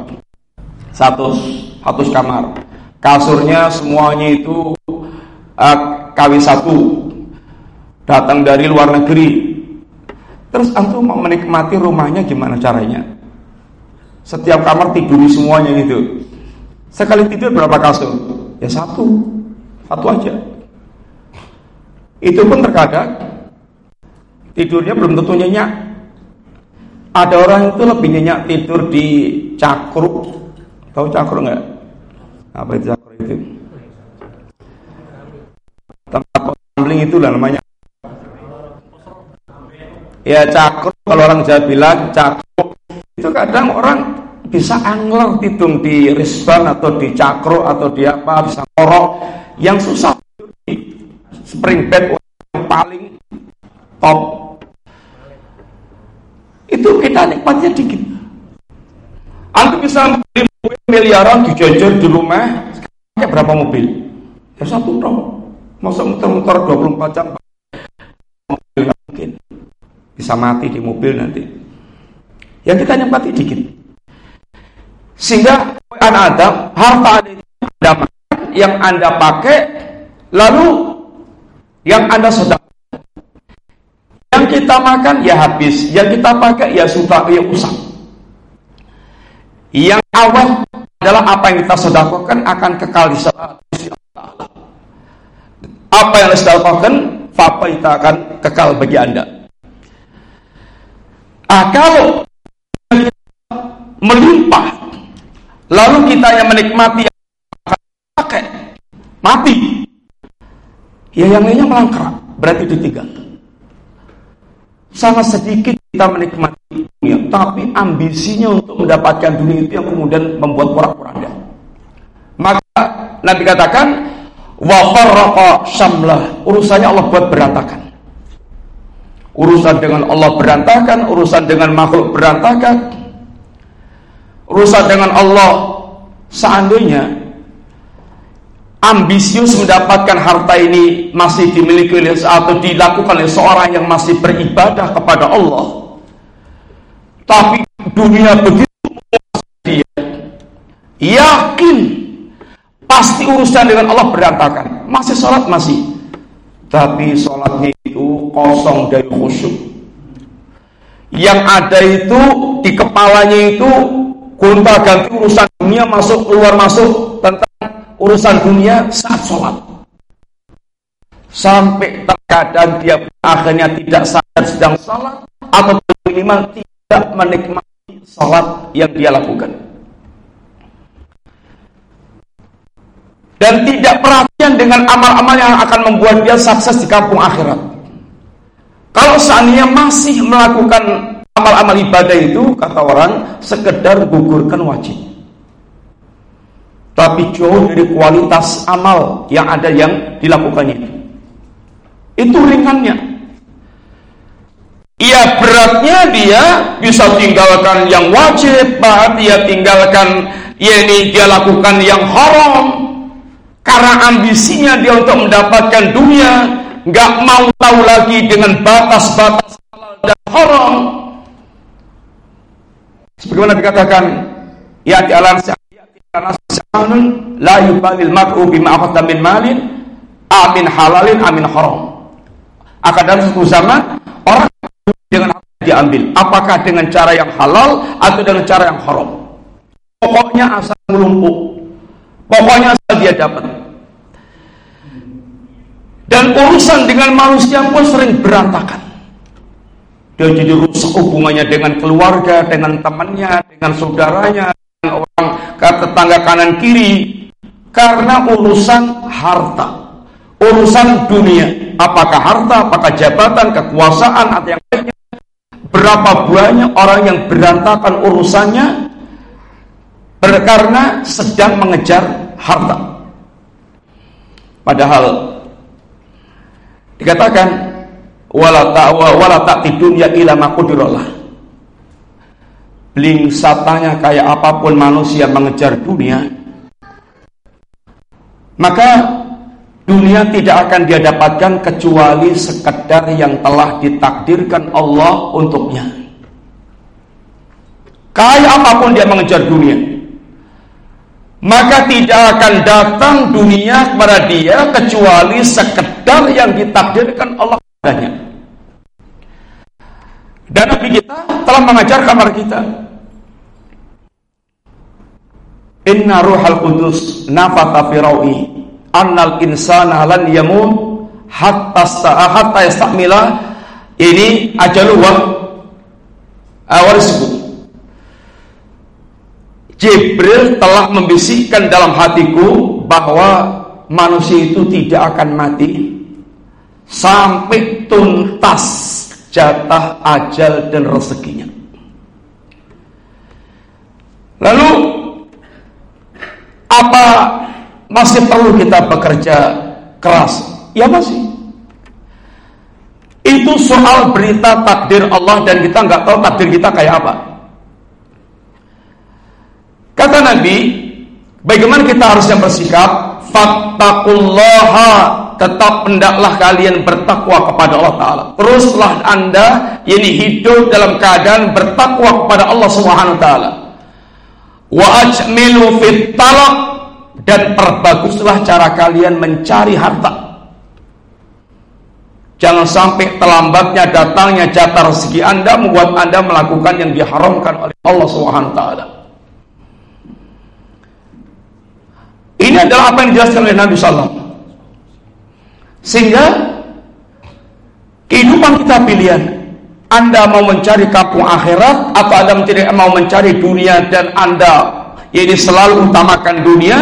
seratus kamar. Kasurnya semuanya itu uh, K W satu. Datang dari luar negeri. Terus antum mau menikmati rumahnya gimana caranya? Setiap kamar tidur semuanya gitu. Sekali tidur berapa kasur? Ya satu, satu aja. Itu pun terkadang tidurnya belum tentu nyenyak. Ada orang itu lebih nyenyak tidur di cakruk. Tahu cakruk nggak? Apa itu cakruk itu? Tempat gambling itu lah namanya. Ya cakruk, kalau orang Jawa bilang cakruk. Itu kadang orang bisa angler tidung di risban atau di cakro atau di apa, bisa ngorok. Yang susah di spring bed yang paling top itu kita nikmatnya dikit. Anda bisa beli mobil miliaran dijajar di rumah, pakai berapa mobil? Ya satu dong, masa muter-muter dua puluh empat jam mobil nggak mungkin, bisa mati di mobil nanti. Yang kita nikmati dikit. Sehingga anak Adam, harta ada yang Anda makan, yang Anda pakai, lalu yang Anda sedekahkan. Yang kita makan ya habis, yang kita pakai ya sudah, ya usang. Yang awal adalah apa yang kita sedekahkan akan kekal di sisi Allah. Apa yang disedekahkan, apa itu akan kekal bagi Anda. Ah, kalau melimpah, lalu kita yang menikmati yang pakai mati, ya yang lainnya melangkah, berarti ditinggal. Sangat sedikit kita menikmati dunia, tapi ambisinya untuk mendapatkan dunia itu yang kemudian membuat porak-poranda. Maka Nabi katakan, wa farraqa syamlah, urusannya Allah buat berantakan. Urusan dengan Allah berantakan, urusan dengan makhluk berantakan. Urusan dengan Allah, seandainya ambisius mendapatkan harta ini masih dimiliki oleh atau dilakukan oleh seorang yang masih beribadah kepada Allah, tapi dunia begitu menguasai dia, yakin pasti urusan dengan Allah berantakan. Masih sholat masih, tapi sholatnya itu kosong dari khusyuk. Yang ada itu di kepalanya itu gonta ganti urusan dunia hidupnya masuk keluar masuk tentang urusan dunia saat sholat, sampai terkadang dia akhirnya tidak sadar sedang sholat atau minimal tidak menikmati sholat yang dia lakukan, dan tidak perhatian dengan amal-amal yang akan membuat dia sukses di kampung akhirat. Kalau seandainya masih melakukan amal-amal ibadah itu, kata orang, sekedar gugurkan wajib, tapi jauh dari kualitas amal yang ada yang dilakukannya. Itu ringannya. Iya, beratnya dia bisa tinggalkan yang wajib, bahkan dia tinggalkan, ya ini dia lakukan yang haram karena ambisinya dia untuk mendapatkan dunia, nggak mau tahu lagi dengan batas-batas halal dan haram. Sebagaimana dikatakan, ya di alam sa'anun la yubalil mar'u bima akhadha min malin amin halalin amin haram. Akan dalam satu zaman orang dengan diambil, apakah dengan cara yang halal atau dengan cara yang haram. Pokoknya asal melumpuh, pokoknya asal dia dapat. Dan urusan dengan manusia pun sering berantakan. Dia jadi rusak hubungannya dengan keluarga, dengan temannya, dengan saudaranya, dengan orang tetangga kanan kiri, karena urusan harta, urusan dunia, apakah harta, apakah jabatan, kekuasaan atau yang lainnya. Berapa banyak orang yang berantakan urusannya karena sedang mengejar harta. Padahal dikatakan wala ta'wa wala ta'ti dunya ila ma qudirallah. Bling satanya kayak apapun manusia mengejar dunia, maka dunia tidak akan dia dapatkan kecuali sekedar yang telah ditakdirkan Allah untuknya. Kayak apapun dia mengejar dunia, maka tidak akan datang dunia kepada dia kecuali sekedar yang ditakdirkan Allah adanya. Dan Nabi kita telah mengajarkan kepada kita, Inna ruhal qudus nafata fi rawi annal insana lan yamut hatta sa'ata yastamila ini ajalu wa awarisku. Jibril telah membisikkan dalam hatiku bahwa manusia itu tidak akan mati sampai tuntas jatah ajal dan rezekinya. Lalu apa masih perlu kita bekerja keras? Ya masih. Itu soal berita takdir Allah dan kita nggak tahu takdir kita kayak apa. Kata Nabi, bagaimana kita harusnya bersikap? Fattaqullaha, tetap hendaklah kalian bertakwa kepada Allah Ta'ala. Teruslah anda ini hidup dalam keadaan bertakwa kepada Allah Subhanahu Wa Ta'ala. Wa ajmilu fit talaq, dan perbaguslah cara kalian mencari harta. Jangan sampai terlambatnya datangnya jatah rezeki anda membuat anda melakukan yang diharamkan oleh Allah Subhanahu Wa Ta'ala. Ini adalah apa yang dijelaskan oleh Nabi Sallallahu Alaihi Wasallam. Sehingga kehidupan kita pilihan, anda mau mencari kampung akhirat atau anda mencari, mau mencari dunia, dan anda ini selalu utamakan dunia.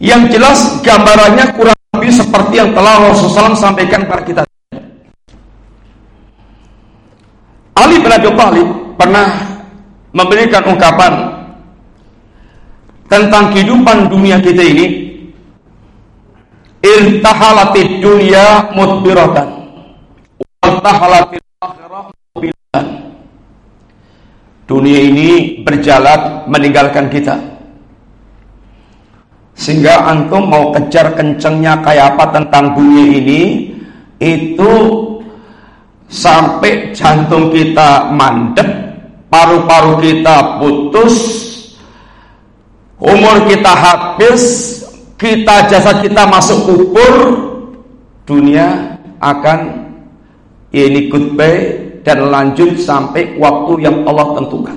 Yang jelas gambarannya kurang lebih seperti yang telah Rasulullah shallallahu alaihi wasallam sampaikan kepada kita. Ali bin Abi Thalib pernah memberikan ungkapan tentang kehidupan dunia kita ini, irtahalatid dunya mudbiratan wartahalatil akhirah mubilatan. Dunia ini berjalan meninggalkan kita, sehingga antum mau kejar kencengnya kayak apa tentang dunia ini, itu sampai jantung kita mandek, paru-paru kita putus, umur kita habis, kita jasad kita masuk kubur, dunia akan ini goodbye dan lanjut sampai waktu yang Allah tentukan.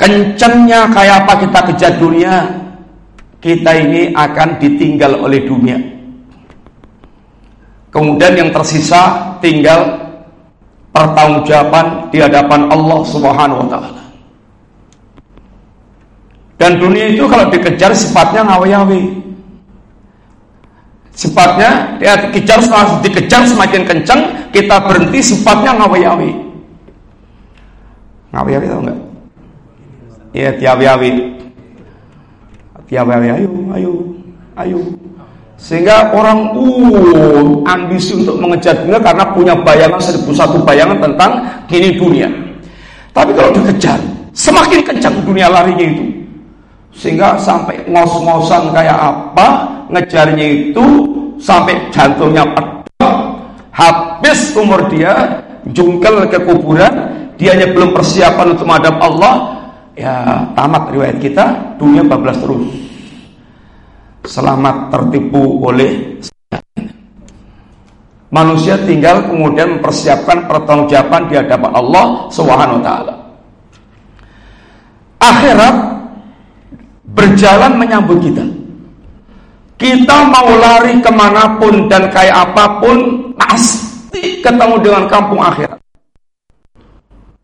Kencangnya kayak apa kita kejar dunia, kita ini akan ditinggal oleh dunia. Kemudian yang tersisa tinggal pertanggungjawaban di hadapan Allah Subhanahu wa taala. Dan dunia itu kalau dikejar sifatnya ngawi-ngawi. Sifatnya ya, dikejar, dikejar semakin kencang, kita berhenti sifatnya ngawi-ngawi. Ngawi-ngawi tahu enggak? Ya, tiawi-awi. Tiawi-awi, ayo, ayo, ayo. Sehingga orang uh, ambisi untuk mengejar dunia karena punya bayangan seribu satu bayangan tentang kini dunia. Tapi kalau dikejar, semakin kencang dunia larinya itu. Sehingga sampai ngos-ngosan kayak apa ngejarnya itu, sampai jantungnya pedot, habis umur dia, jungkel ke kuburan, dianya belum persiapan untuk menghadap Allah. Ya, tamat riwayat kita, dunia bablas terus. Selamat tertipu oleh manusia, tinggal kemudian mempersiapkan pertanggungjawaban di hadapan Allah Subhanahu wa taala. Akhirat berjalan menyambut kita. Kita mau lari kemanapun dan kayak apapun, pasti ketemu dengan kampung akhirat.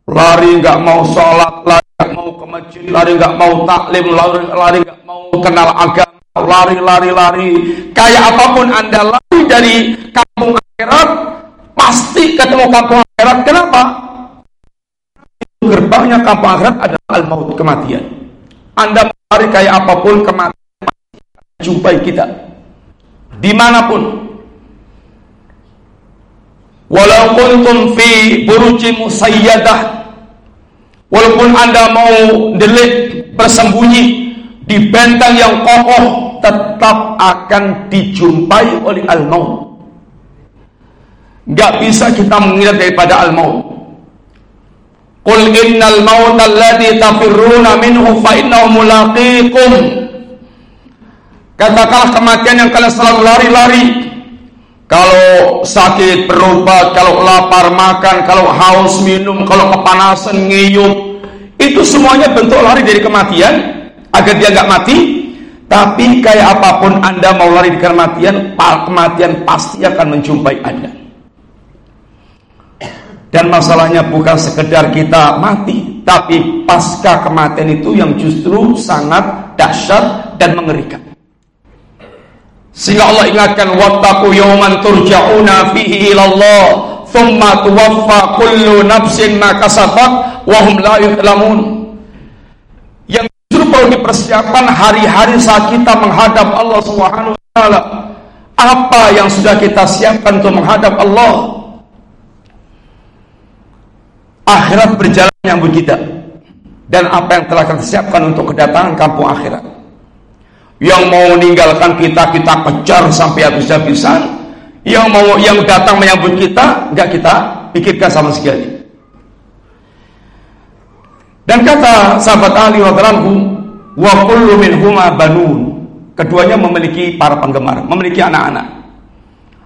Lari nggak mau sholat, lari nggak mau ke masjid, lari nggak mau taklim, lari lari nggak mau kenal agama, lari lari lari. Kayak apapun anda lari dari kampung akhirat, pasti ketemu kampung akhirat. Kenapa? Gerbangnya kampung akhirat adalah al-maut, kematian. Anda lari kayak apapun, kematian jumpai kita dimanapun. Walau kuntum fi buruji musayyadah, walaupun anda mau delik bersembunyi di bentang yang kokoh, tetap akan dijumpai oleh al-maut. Gak bisa kita menghindar daripada al-maut. Qul innal mauta alladhi tafirruna minhu fa innahu mulaqikum. Katakanlah kematian yang kalian selalu lari-lari. Kalau sakit berobat, kalau lapar makan, kalau haus minum, kalau kepanasan ngeyuk. Itu semuanya bentuk lari dari kematian agar dia enggak mati. Tapi kayak apapun anda mau lari dari kematian, kematian pasti akan menjumpai anda. Dan masalahnya bukan sekedar kita mati, tapi pasca kematian itu yang justru sangat dahsyat dan mengerikan. Sehingga Allah ingatkan, wattaqu yawman turja'una fihi ilallah, thumma tuwaffa kullu nafsin ma kasabat wa hum la yuzlamun. Yang justru perlu dipersiapkan hari-hari saat kita menghadap Allah Subhanahu wa taala. Apa yang sudah kita siapkan untuk menghadap Allah? Akhirat berjalan menyambut kita. Dan apa yang telah kita siapkan untuk kedatangan kampung akhirat. Yang mau meninggalkan kita, kita kejar sampai habis-habisan. Yang mau, yang datang menyambut kita, enggak kita pikirkan sama sekali. Dan kata sahabat Ali radhiyallahu anhu, wa kullu minhuma banun. Keduanya memiliki para penggemar, memiliki anak-anak.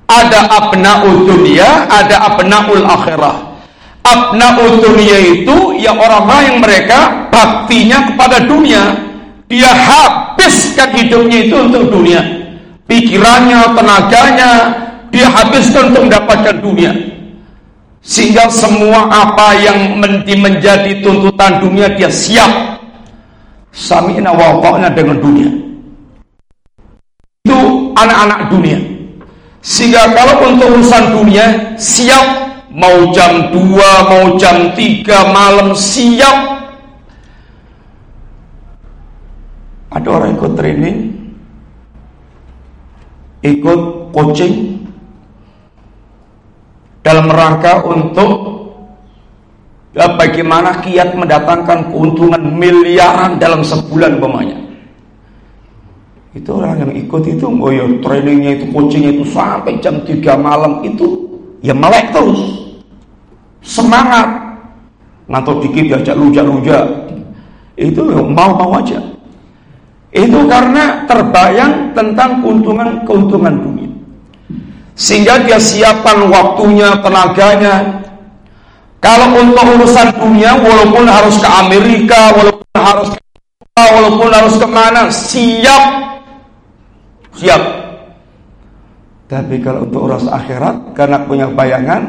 Ada abna'ud dunia, ada abna'ul akhirah. Abna'ud dunia itu ya orang-orang yang mereka baktinya kepada dunia, dia habiskan hidupnya itu untuk dunia, pikirannya, tenaganya dia habiskan untuk mendapatkan dunia, sehingga semua apa yang menjadi tuntutan dunia dia siap, sami'na wa ta'na, dengan dunia itu anak-anak dunia. Sehingga kalau untuk urusan dunia siap, mau jam dua, mau jam tiga malam siap. Ada orang ikut training, ikut coaching dalam rangka untuk ya, bagaimana kiat mendatangkan keuntungan miliaran dalam sebulan umpamanya. Itu orang yang ikut itu, oh ya, trainingnya itu, coachingnya itu sampai jam tiga malam itu ya melek terus. Semangat, ngantuk dikit diajak luja-luja, itu mau-mau aja. Itu karena terbayang tentang keuntungan-keuntungan dunia, sehingga dia siapkan waktunya, tenaganya. Kalau untuk urusan dunia, walaupun harus ke Amerika, walaupun harus kemana, walaupun harus kemana, siap, siap. Tapi kalau untuk urusan akhirat, karena punya bayangan,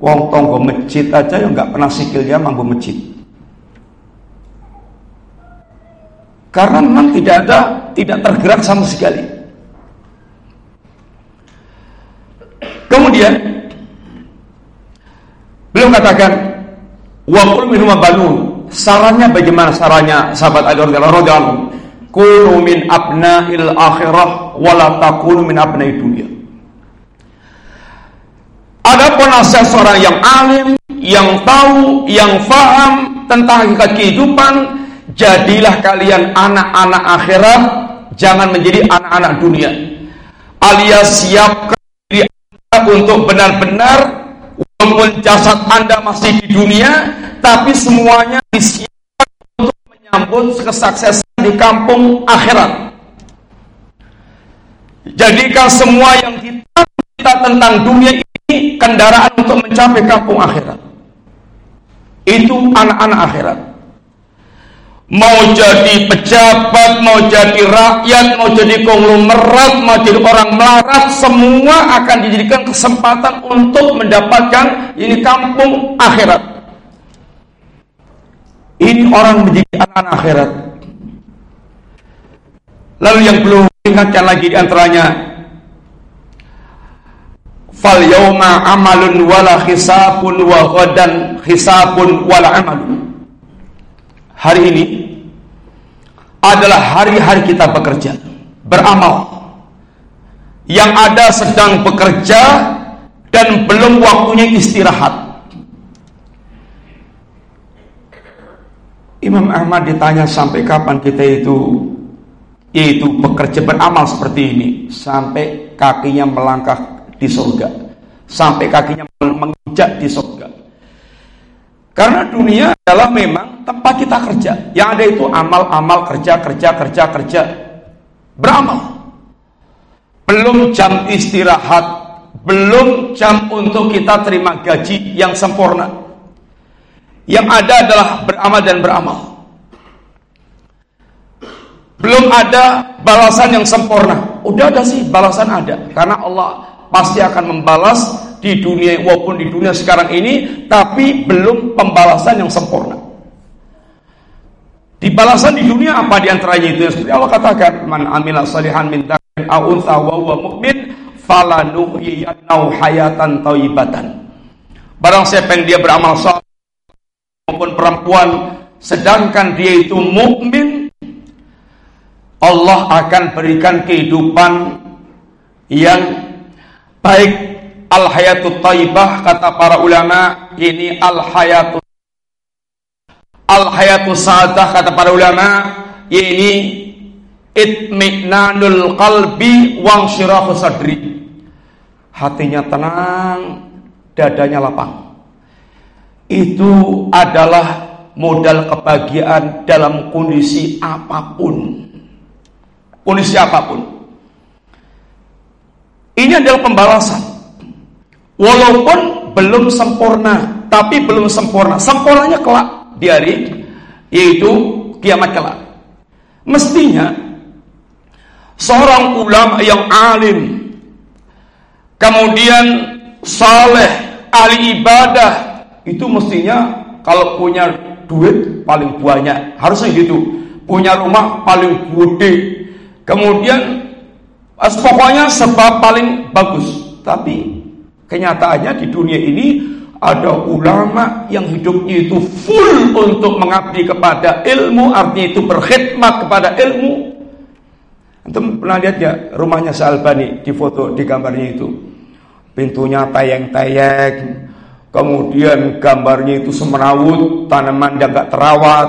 wong tonggo masjid aja yang nggak pernah sikilnya mampu masjid, karena memang tidak ada, tidak tergerak sama sekali. Kemudian beliau katakan waqul minhum balun, sarannya bagaimana? Sarannya sahabat Ali radhiyallahu, kunu min abna'il akhirah wala takunu min abna'id dunya. Ada penasihat seorang yang alim, yang tahu, yang faham tentang kehidupan. Jadilah kalian anak-anak akhirat, jangan menjadi anak-anak dunia. Alias siapkan diri Anda untuk benar-benar, walaupun jasad Anda masih di dunia, tapi semuanya disiapkan untuk menyambut kesuksesan di kampung akhirat. Jadikan semua yang kita, kita tentang dunia ini kendaraan untuk mencapai kampung akhirat. Itu anak-anak akhirat. Mau jadi pejabat, mau jadi rakyat, mau jadi konglomerat, mau jadi orang melarat, semua akan dijadikan kesempatan untuk mendapatkan ini kampung akhirat. Ini orang menjadi anak-anak akhirat. Lalu yang belum ingatkan lagi di antaranya, fal yauma amalun wala hisabun wa ghadan hisabun wala amalun. Hari ini adalah hari-hari kita bekerja, beramal. Yang ada sedang bekerja dan belum waktunya istirahat. Imam Ahmad ditanya sampai kapan kita itu yaitu bekerja beramal seperti ini, sampai kakinya melangkah di surga, sampai kakinya menginjak di surga. Karena dunia adalah memang tempat kita kerja, yang ada itu amal-amal, kerja, kerja, kerja, kerja, beramal. Belum jam istirahat, belum jam untuk kita terima gaji yang sempurna. Yang ada adalah beramal dan beramal. Belum ada balasan yang sempurna. Udah ada sih, balasan ada, karena Allah pasti akan membalas di dunia walaupun di dunia sekarang ini, tapi belum pembalasan yang sempurna. Di balasan di dunia apa di antaranya itu? Seperti Allah katakan, man amila salihan min dzakarin aw untha wa huwa mu'min falanuhyiyannahu hayatan thayyibatan. Barang siapa yang dia beramal saleh maupun perempuan sedangkan dia itu mukmin, Allah akan berikan kehidupan yang baik, al-hayatut taibah, kata para ulama, ini al-hayatut al-hayatut sa'adah, kata para ulama, ini itmi'nanul qalbi wang syirahu sadri. Hatinya tenang, dadanya lapang. Itu adalah modal kebahagiaan dalam kondisi apapun. Kondisi apapun. Ini adalah pembalasan. Walaupun belum sempurna, tapi belum sempurna. Sempurnanya kelak di hari yaitu kiamat kelak. Mestinya seorang ulama yang alim, kemudian saleh, ahli ibadah, itu mestinya kalau punya duit paling banyak, harusnya gitu. Punya rumah paling gede, kemudian pokoknya sebab paling bagus. Tapi kenyataannya di dunia ini ada ulama yang hidupnya itu full untuk mengabdi kepada ilmu, artinya itu berkhidmat kepada ilmu. Antum pernah lihat ya rumahnya Syalbani di foto, di gambarnya itu pintunya tayeng-tayeng, kemudian gambarnya itu semerawut, tanaman yang gak terawat,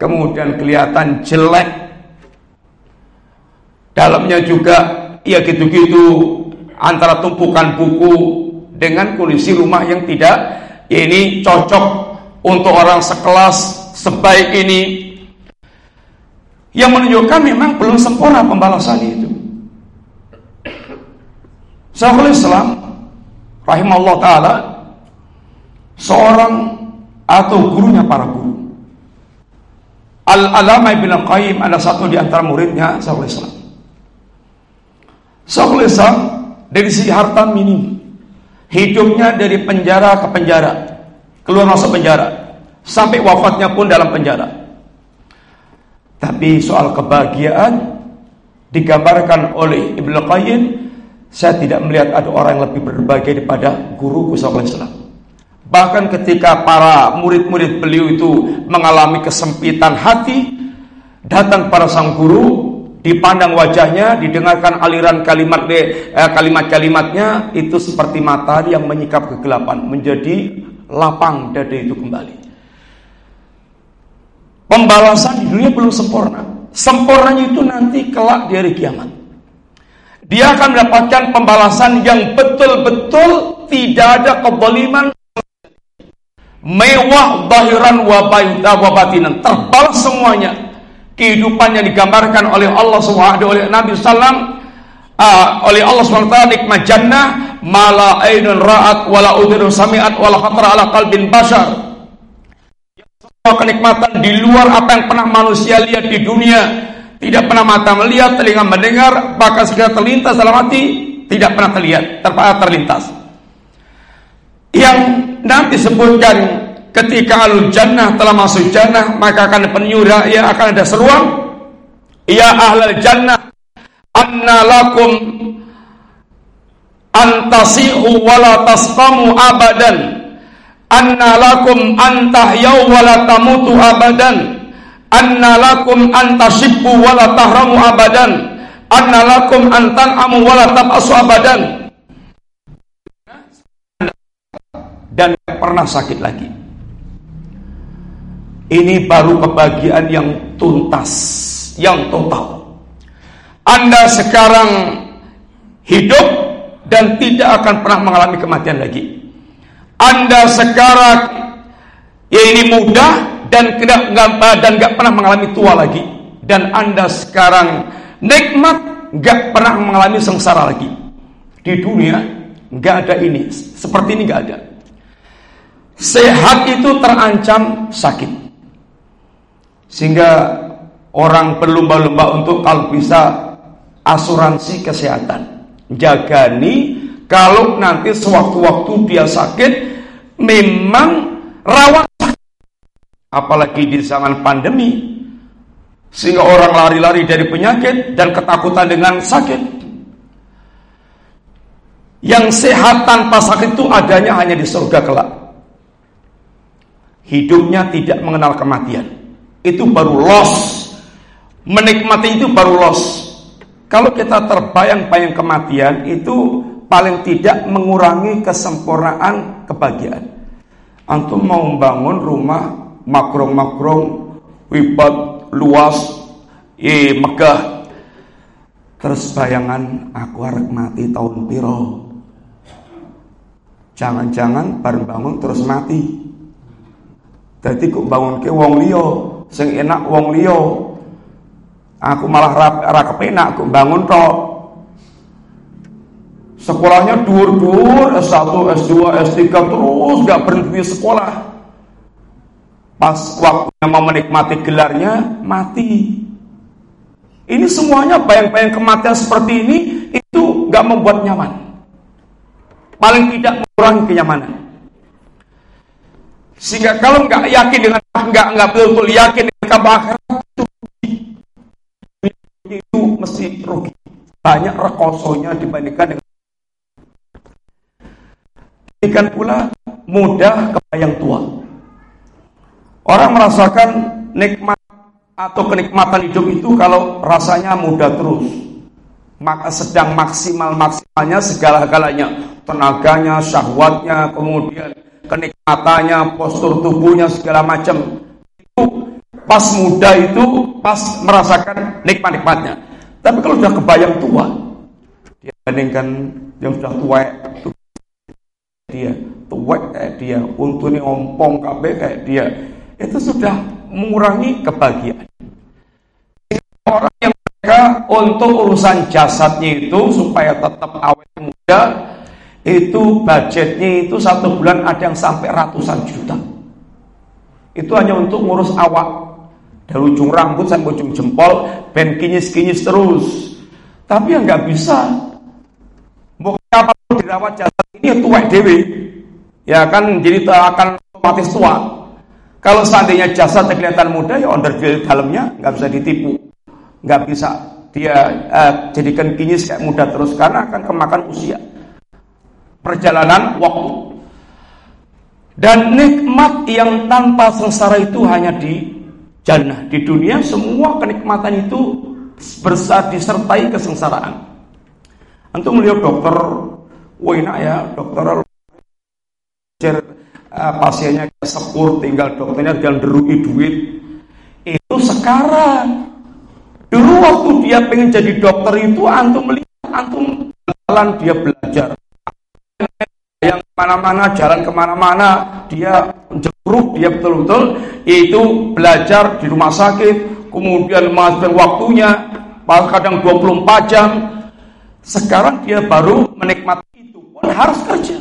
kemudian kelihatan jelek, dalamnya juga ya gitu-gitu, antara tumpukan buku dengan kondisi rumah yang tidak ya ini cocok untuk orang sekelas sebaik ini, yang menunjukkan memang belum sempurna pembalasannya itu. Syekhul Islam rahimahullah ta'ala seorang atau gurunya para guru, Al-Alama Ibn Al-Qayyim ada satu di antara muridnya Syekhul Islam. Syekhul Islam dari sisi harta minim, hidupnya dari penjara ke penjara, keluar masuk penjara, sampai wafatnya pun dalam penjara. Tapi soal kebahagiaan digambarkan oleh Ibn Al-Qayyim, saya tidak melihat ada orang yang lebih berbahagia daripada guruku Syekhul Islam. Bahkan ketika para murid-murid beliau itu mengalami kesempitan hati, datang para sang guru, dipandang wajahnya, didengarkan aliran kalimat eh, kalimat-kalimatnya, itu seperti matahari yang menyikap kegelapan, menjadi lapang dada itu kembali. Pembalasan di dunia belum sempurna. Sempurnanya itu nanti kelak di hari kiamat. Dia akan mendapatkan pembalasan yang betul-betul tidak ada kezaliman. Mewah zahiran wa batinan, terbalas semuanya. Kehidupan yang digambarkan oleh Allah Subhanahu wa taala, Nabi sallam uh, oleh Allah Subhanahu wa taala, nikmat jannah mala ainun ra'at wala udhun sami'at wala khatara ala qalbin bashar. Semua kenikmatan di luar apa yang pernah manusia lihat di dunia, tidak pernah mata melihat, telinga mendengar, bahkan sekedar terlintas dalam hati, tidak pernah terlihat, terpatah terlintas. Yang nanti sebutkan ketika alul jannah telah masuk jannah, maka akan penuh raya, akan ada seruan, ya ahlal jannah anna lakum antasihu wala tasqamu abadan, anna lakum antahyaw wala tamutu abadan, anna lakum antashibbu wala tahramu abadan, anna lakum antanamu wala tabasu abadan, dan tidak pernah sakit lagi. Ini baru kebahagiaan yang tuntas, yang total. Anda sekarang hidup dan tidak akan pernah mengalami kematian lagi. Anda sekarang ya ini muda dan tidak dan nggak pernah mengalami tua lagi. Dan Anda sekarang nikmat, nggak pernah mengalami sengsara lagi. Di dunia nggak ada ini, seperti ini nggak ada. Sehat itu terancam sakit, sehingga orang berlomba-lomba untuk kalau bisa asuransi kesehatan. Jagani kalau nanti sewaktu-waktu dia sakit, memang rawan sakit, apalagi di zaman pandemi, sehingga orang lari-lari dari penyakit dan ketakutan dengan sakit. Yang sehat tanpa sakit itu adanya hanya di surga kelak. Hidupnya tidak mengenal kematian. Itu baru los. Menikmati itu baru los. Kalau kita terbayang-bayang kematian, itu paling tidak mengurangi kesempurnaan kebahagiaan. Antum mau membangun rumah makrong-makrong, wibat, luas, eh, megah, terus bayangan aku harap mati tahun piro. Jangan-jangan baru bangun terus mati. Jadi kok bangun ke wong liya, sing enak wong liya. Aku malah ra kepenak kok bangun tok. Sekolahnya dhuwur-dhuwur, S satu, S dua, S tiga terus enggak berhenti sekolah. Pas waktunya mau menikmati gelarnya, mati. Ini semuanya bayang-bayang kematian seperti ini, itu enggak membuat nyaman. Paling tidak mengurangi kenyamanan. Sehingga kalau enggak yakin dengan enggak enggak betul yakin dengan akhirat, itu, itu mesti rugi. Banyak rekosonya dibandingkan dengan ikan pula mudah kebayang tua. Orang merasakan nikmat atau kenikmatan hidup itu kalau rasanya muda terus, maka sedang maksimal-maksimalnya segala-galanya, tenaganya, syahwatnya, kemudian kenikmatannya, postur tubuhnya, segala macam. Itu pas muda itu pas merasakan nikmat-nikmatnya. Tapi kalau sudah kebayang tua, dia bandingkan yang sudah tua, dia tuwek kayak dia, untune ompong kabeh kayak dia, itu sudah mengurangi kebahagiaan. Orang yang mereka untuk urusan jasadnya itu supaya tetap awet muda, itu budgetnya itu satu bulan ada yang sampai ratusan juta. Itu hanya untuk ngurus awak. dari ujung rambut sampai ujung jempol, ben kinyis-kinyis terus. Tapi yang nggak bisa, mau apa dirawat jalan ini ya tua dewi, ya kan jadi akan otomatis tua. Kalau seandainya jasadnya kelihatan muda, ya underfill dalamnya nggak bisa ditipu, nggak bisa dia eh, jadikan kinyis kayak muda terus karena akan kemakan usia, perjalanan waktu. Dan nikmat yang tanpa sengsara itu hanya di jannah. Di dunia semua kenikmatan itu bersatu disertai kesengsaraan. Antum melihat dokter, wah enak ya, dokter cer uh, pasiennya sepur, tinggal dokternya jalan derui duit. Itu sekarang. Dulu waktu dia pengen jadi dokter itu antum melihat antum jalan dia belajar. Yang kemana-mana, jalan kemana-mana, dia jeruk, dia betul-betul itu belajar di rumah sakit, kemudian menghabiskan waktunya kadang dua puluh empat jam. Sekarang dia baru menikmati itu, pun harus kerja,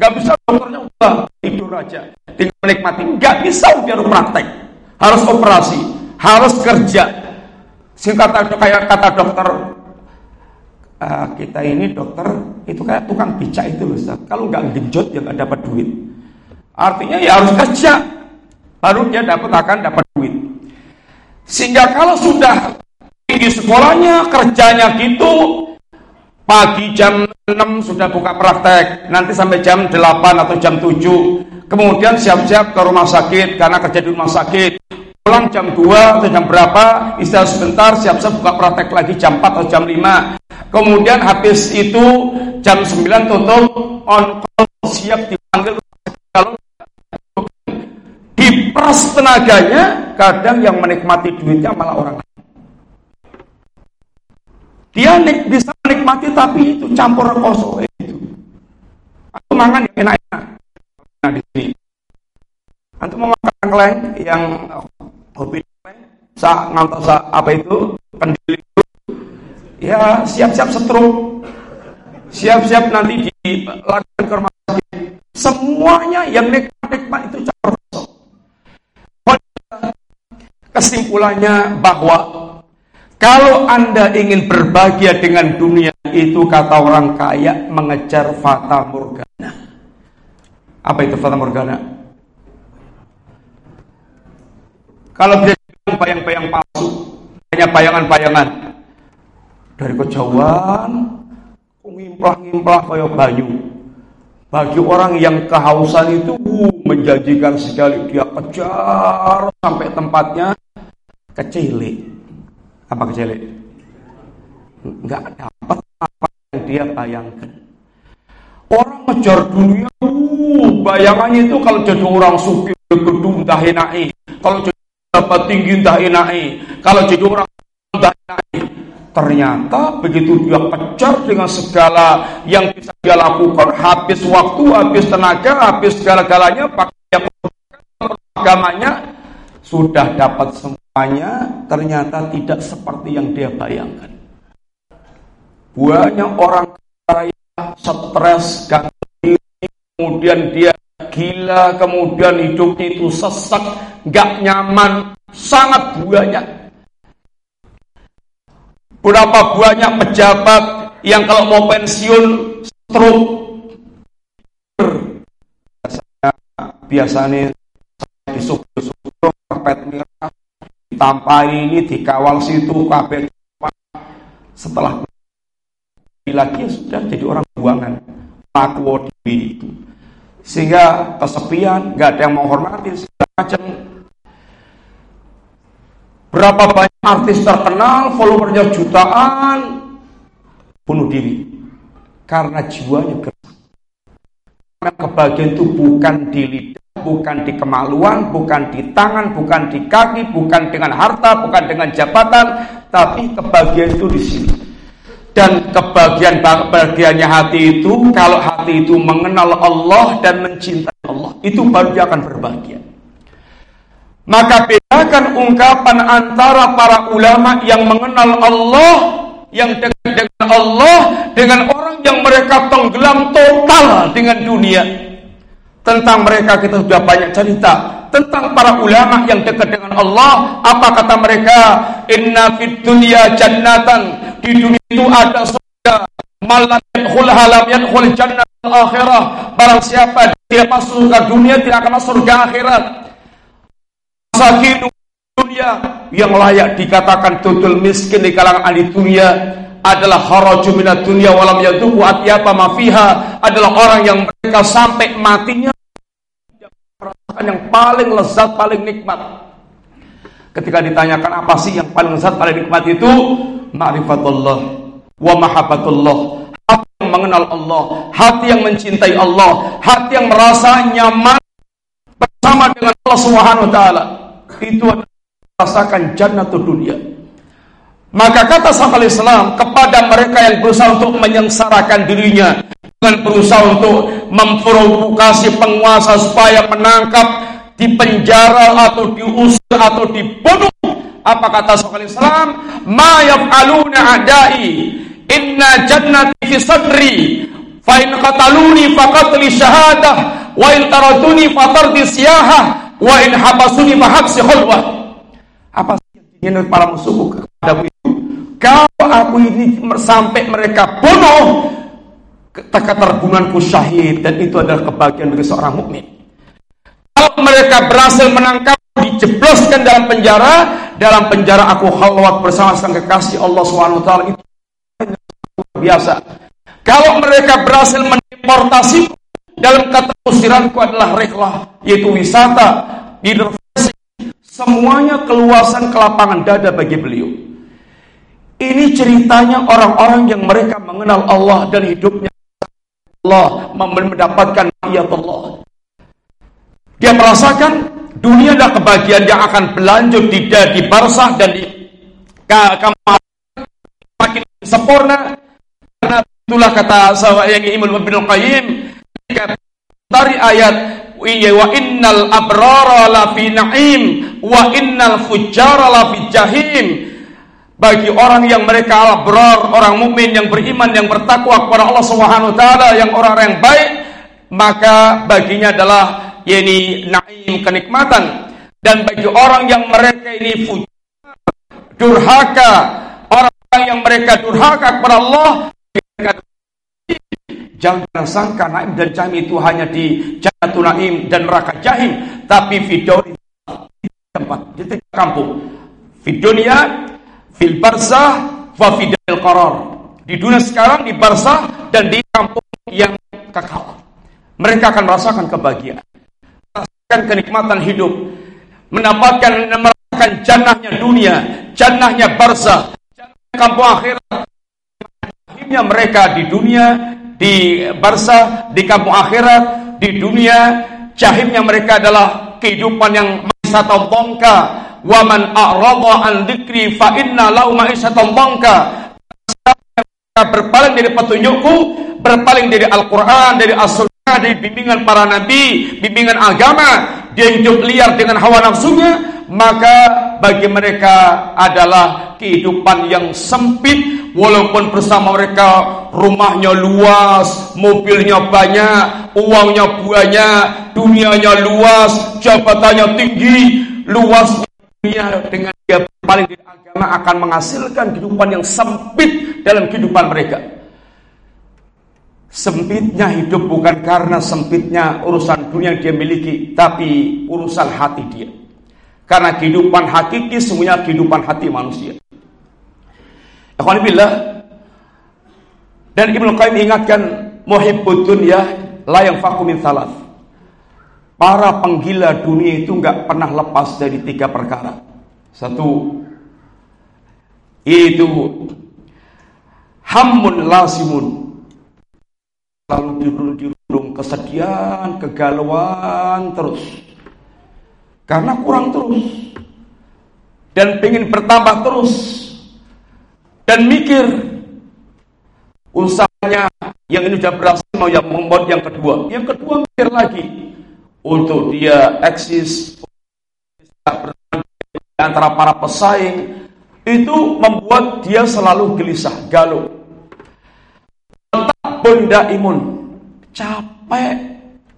nggak bisa dokternya udah tidur aja tinggal menikmati, nggak bisa, dia harus praktek, harus operasi, harus kerja. Singkat kayak kata dokter, Uh, kita ini dokter itu kayak tukang becak itu loh. Kalau nggak genjot ya nggak dapat duit. Artinya ya harus kerja baru dia dapat akan dapat duit. Sehingga kalau sudah tinggi sekolahnya, kerjanya gitu, pagi jam enam sudah buka praktek, nanti sampai jam delapan atau jam tujuh, kemudian siap-siap ke rumah sakit karena kerja di rumah sakit, pulang jam dua atau jam berapa, istirahat sebentar, siap-siap buka praktek lagi jam empat atau jam lima. Kemudian habis itu jam sembilan tutup, on call, siap dipanggil. Kalau diperas tenaganya, kadang yang menikmati duitnya malah orang lain. Dia nik, bisa menikmati tapi itu campur rekoso itu. Antum makan yang enak-enak. Nah di sini, antum mau makan keleng yang hobi keleng, sa ngantos sa apa itu pendiri. Ya siap-siap setrum, siap-siap nanti dilakukan ke rumah sakit. Semuanya yang nikmat-nikmat itu campur kosong. Kesimpulannya bahwa kalau Anda ingin berbahagia dengan dunia itu, kata orang kaya, mengejar fatamorgana. Apa itu fatamorgana? Kalau bisa bayang-bayang palsu, hanya bayangan-bayangan. Dari kejauhan, ngimplah-ngimplah kayak banyu. Bagi orang yang kehausan itu uh, menjanjikan sekali, dia kejar sampai tempatnya kecilik. Apa kecilik? Enggak dapat apa yang dia bayangkan. Orang ngejar dunia, uh, bayangannya itu kalau jadi orang sugih gedung dah enake, kalau jadi dapat tinggi dah enake, kalau jadi orang dah enake. Ternyata begitu dia kejar dengan segala yang bisa dia lakukan, habis waktu, habis tenaga, habis segala-galanya, pakai agamanya, sudah dapat semuanya, ternyata tidak seperti yang dia bayangkan. Banyak orang kaya stres, gagal, kemudian dia gila, kemudian hidupnya itu sesak, gak nyaman, sangat banyak. Berapa banyak pejabat yang kalau mau pensiun stroke. Biasanya, biasanya disuruh-suruh karpet merah, ditampari ini, dikawal situ, kabel. Setelah lagi sudah jadi orang buangan, laku di itu, sehingga kesepian, nggak ada yang menghormati segala macam. Berapa banyak artis terkenal, followernya jutaan, bunuh diri karena jiwanya gersang. Karena kebahagiaan itu bukan di lidah, bukan di kemaluan, bukan di tangan, bukan di kaki, bukan dengan harta, bukan dengan jabatan, tapi kebahagiaan itu di sini. Dan kebahagiaan kebahagiaannya hati itu, kalau hati itu mengenal Allah dan mencintai Allah, itu baru dia akan berbahagia. Maka bedakan ungkapan antara para ulama yang mengenal Allah, yang dekat dengan Allah, dengan orang yang mereka tenggelam total dengan dunia. Tentang mereka kita sudah banyak cerita, tentang para ulama yang dekat dengan Allah. Apa kata mereka? Inna fid dunya jannatan, di dunia itu ada surga, malam yadkhulha lam yadkhul jannah al-akhirah, barang siapa dia masuk surga dunia tidak akan masuk surga akhirat. Sakinun dunia, yang layak dikatakan tutul miskin di kalangan ahli dunia adalah kharaju minad dunya walam yadhuku atyaba ma fiha, adalah orang yang mereka sampai matinya yang paling lezat, paling nikmat. Ketika ditanyakan apa sih yang paling lezat, paling nikmat itu, ma'rifatullah wa mahabbatullah, hati yang mengenal Allah, hati yang mencintai Allah, hati yang merasa nyaman bersama dengan Allah Subhanahu wa taala. Itu adalah merasakan jannatul dunia. Maka kata Syekhul Islam kepada mereka yang berusaha untuk menyengsarakan dirinya dengan berusaha untuk memprovokasi penguasa supaya menangkap, dipenjara atau diusir atau dibunuh, apa kata Syekhul Islam? Ma yaf'aluna adai inna jannati fi sadri fa in qataluni faqatli syahadah wa in taraduni fatardi siyahah wa in habasuni fahabsi khulwah. Apa sih yang ingin para musuhku kepadamu? Kalau aku ini sampai mereka bunuh, keterbunuhanku syahid, dan itu adalah kebahagiaan bagi seorang mukmin. Kalau mereka berhasil menangkap, dijebloskan dalam penjara, dalam penjara aku khalwat bersama sang kekasih Allah subhanahu wa taala, itu luar biasa. Kalau mereka berhasil mendeportasi, dalam kata usiranku adalah rehlah, yaitu wisata, diversi, semuanya keluasan kelapangan dada bagi beliau. Ini ceritanya orang-orang yang mereka mengenal Allah dan hidupnya Allah, mendapatkan ayat Allah. Dia merasakan dunia adalah kebahagiaan yang akan berlanjut di di barzah dan di kamar makin sempurna. Karena itulah kata sahabat yang Imam Ibnu Qayyim dari ayat wa innal abrara la fi na'im wa innal fujjara la fi jahim. Bagi orang yang mereka al-abrar, orang mukmin yang beriman, yang bertakwa kepada Allah Subhanahu wa taala, yang orang-orang yang baik, maka baginya adalah yakni naim, kenikmatan. Dan bagi orang yang mereka ini fujar, durhaka, orang yang mereka durhaka kepada Allah, jangan sangka naim dan jahim itu hanya di jannatul naim dan neraka jahim, tapi fidaun di tempat, di tempat kampung. Fi dunia fil barzah wa fidal qarar, di dunia sekarang di barzah dan di kampung yang kekal, mereka akan merasakan kebahagiaan, merasakan kenikmatan hidup, mendapatkan merasakan jannahnya dunia, jannahnya barzah, jannahnya kampung akhirat. Akhirnya mereka di dunia di barzah, di kampung akhirat, di dunia jahimnya mereka adalah kehidupan yang masata bongka. Wa man a'rada an dzikri fa inna lahu ma'isyatan dhanka, berpaling dari petunjukku, berpaling dari Al-Qur'an, dari as-sunnah, dari bimbingan para nabi, bimbingan agama, dia hidup liar dengan hawa nafsunya, maka bagi mereka adalah kehidupan yang sempit, walaupun bersama mereka rumahnya luas, mobilnya banyak, uangnya banyak, dunianya luas, jabatannya tinggi, luas dengan dia berpaling dari agama akan menghasilkan kehidupan yang sempit dalam kehidupan mereka. Sempitnya hidup bukan karena sempitnya urusan dunia yang dia miliki, tapi urusan hati dia. Karena kehidupan hakiki semuanya kehidupan hati manusia. Alhamdulillah. Dan Ibnu Qayyim ingatkan, muhibbud dunya la yanfaqu min thalath. Para penggila dunia itu enggak pernah lepas dari tiga perkara. Satu, yaitu hammun lazimun, lalu dirundung kesedihan, kegalauan terus, karena kurang terus, dan pengen bertambah terus, dan mikir usahanya yang ini sudah berhasil, mau yang membuat yang kedua, yang kedua mikir lagi. Untuk dia eksis di antara para pesaing, itu membuat dia selalu gelisah, galau. Tetap benda imun, capek.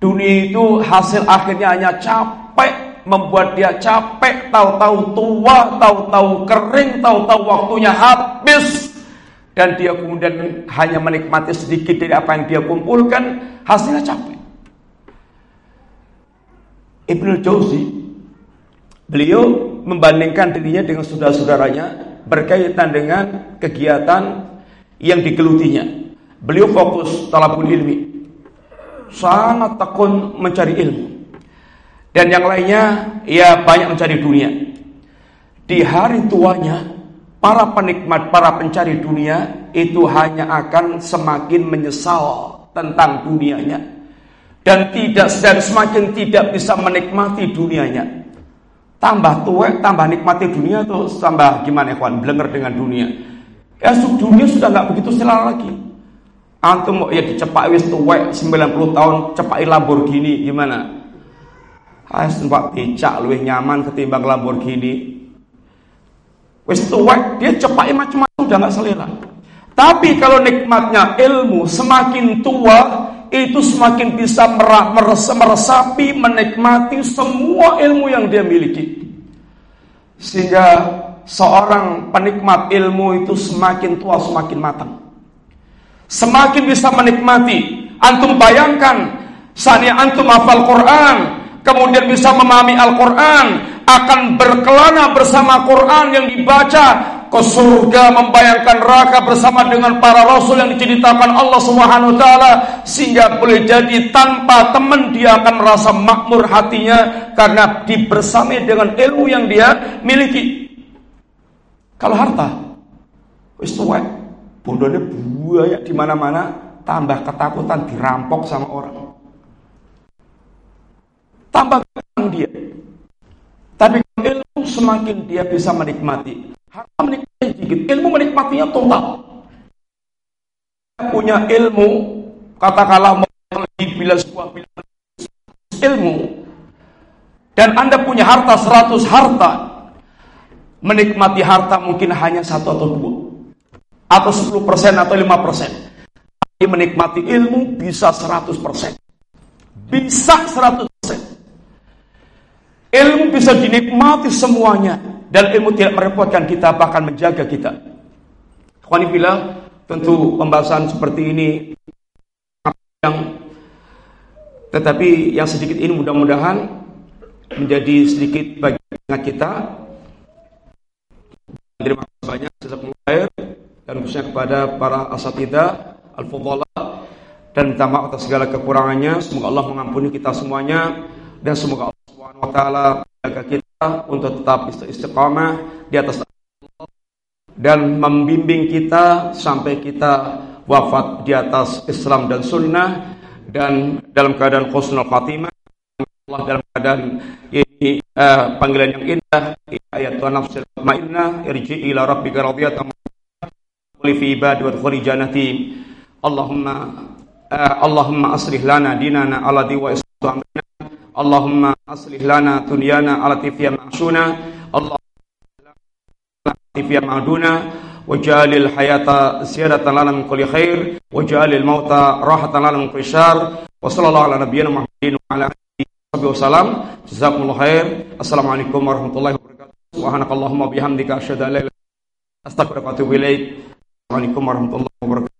Dunia itu hasil akhirnya hanya capek, membuat dia capek, tahu-tahu tua, tahu-tahu kering, tahu-tahu waktunya habis, dan dia kemudian hanya menikmati sedikit dari apa yang dia kumpulkan, hasilnya capek. Ibnul Jauzi, beliau membandingkan dirinya dengan saudara-saudaranya berkaitan dengan kegiatan yang digelutinya. Beliau fokus talabul ilmi, sangat tekun mencari ilmu. Dan yang lainnya, ya banyak mencari dunia. Di hari tuanya, para penikmat, para pencari dunia itu hanya akan semakin menyesal tentang dunianya, dan tidak dan semakin tidak bisa menikmati dunianya. Tambah tua, tambah nikmati dunia tuh, tambah gimana ikhwan, blenger dengan dunia. Ya dunia sudah enggak begitu selera lagi. Antum ya dicepak wis tuwek sembilan puluh tahun cepai Lamborghini gimana? Ah sempat becak luwih nyaman ketimbang Lamborghini. Wis tuwek dia cepai macam-macam udah enggak selera. Tapi kalau nikmatnya ilmu, semakin tua itu semakin bisa meresapi, menikmati semua ilmu yang dia miliki. Sehingga seorang penikmat ilmu itu semakin tua semakin matang, semakin bisa menikmati. Antum bayangkan, saatnya antum hafal Quran, kemudian bisa memahami Al-Quran, akan berkelana bersama Quran yang dibaca ke surga, membayangkan neraka bersama dengan para rasul yang diceritakan Allah Subhanahu wa taala, sehingga boleh jadi tanpa teman dia akan merasa makmur hatinya karena dibersamai dengan ilmu yang dia miliki. Kalau harta, wis tuwek, bondone buaya di mana-mana, tambah ketakutan dirampok sama orang. Tambah ketakutan dia. Tapi ilmu semakin dia bisa menikmati. Harta menikmati sedikit, ilmu menikmatinya total. Punya ilmu, katakanlah bila sebuah bila ilmu, dan Anda punya harta seratus harta, menikmati harta mungkin hanya satu atau dua, atau sepuluh persen atau lima persen. Tapi menikmati ilmu bisa seratus persen. Bisa seratus persen. Ilmu bisa dinikmati semuanya, dan ilmu tidak merepotkan kita, bahkan menjaga kita. Khonibillah, tentu pembahasan seperti ini yang, tetapi yang sedikit ini mudah-mudahan menjadi sedikit bagian kita. Terima kasih banyak jazakumullah khair, dan khususnya kepada para asatidzah al-fudhala, dan minta maaf atas segala kekurangannya. Semoga Allah mengampuni kita semuanya, dan semoga Allah Subhanahu wa taala menjaga kita untuk tetap istiqamah di atas Allah dan membimbing kita sampai kita wafat di atas Islam dan sunnah, dan dalam keadaan husnul khatimah. Allah dalam keadaan ini uh, panggilan yang indah, ayat wa nafsil ma'inna irji'i ila rabbika radiyatan wa fi ibadi wa khurij janati. Allahumma uh, Allahumma aslih lana dinana allati wa islam amrina, Allahumma aslih lana dunyana allati fiha ma'shuna, Allahumma fiha ma'duna, waj'alil hayata ziyadatan lana min kulli khair, waj'alil mauta rahatan lana min kulli syarr, wa sallallahu ala nabiyyina muhammadin wa ala Wassalamualaikum jazakumullahu khair. Assalamualaikum warahmatullahi wabarakatuh. Subhanakallahumma bihamdika asyhadu an la ilaha illa anta astaghfiruka wa atubu ilaik. Assalamualaikum warahmatullahi wabarakatuh.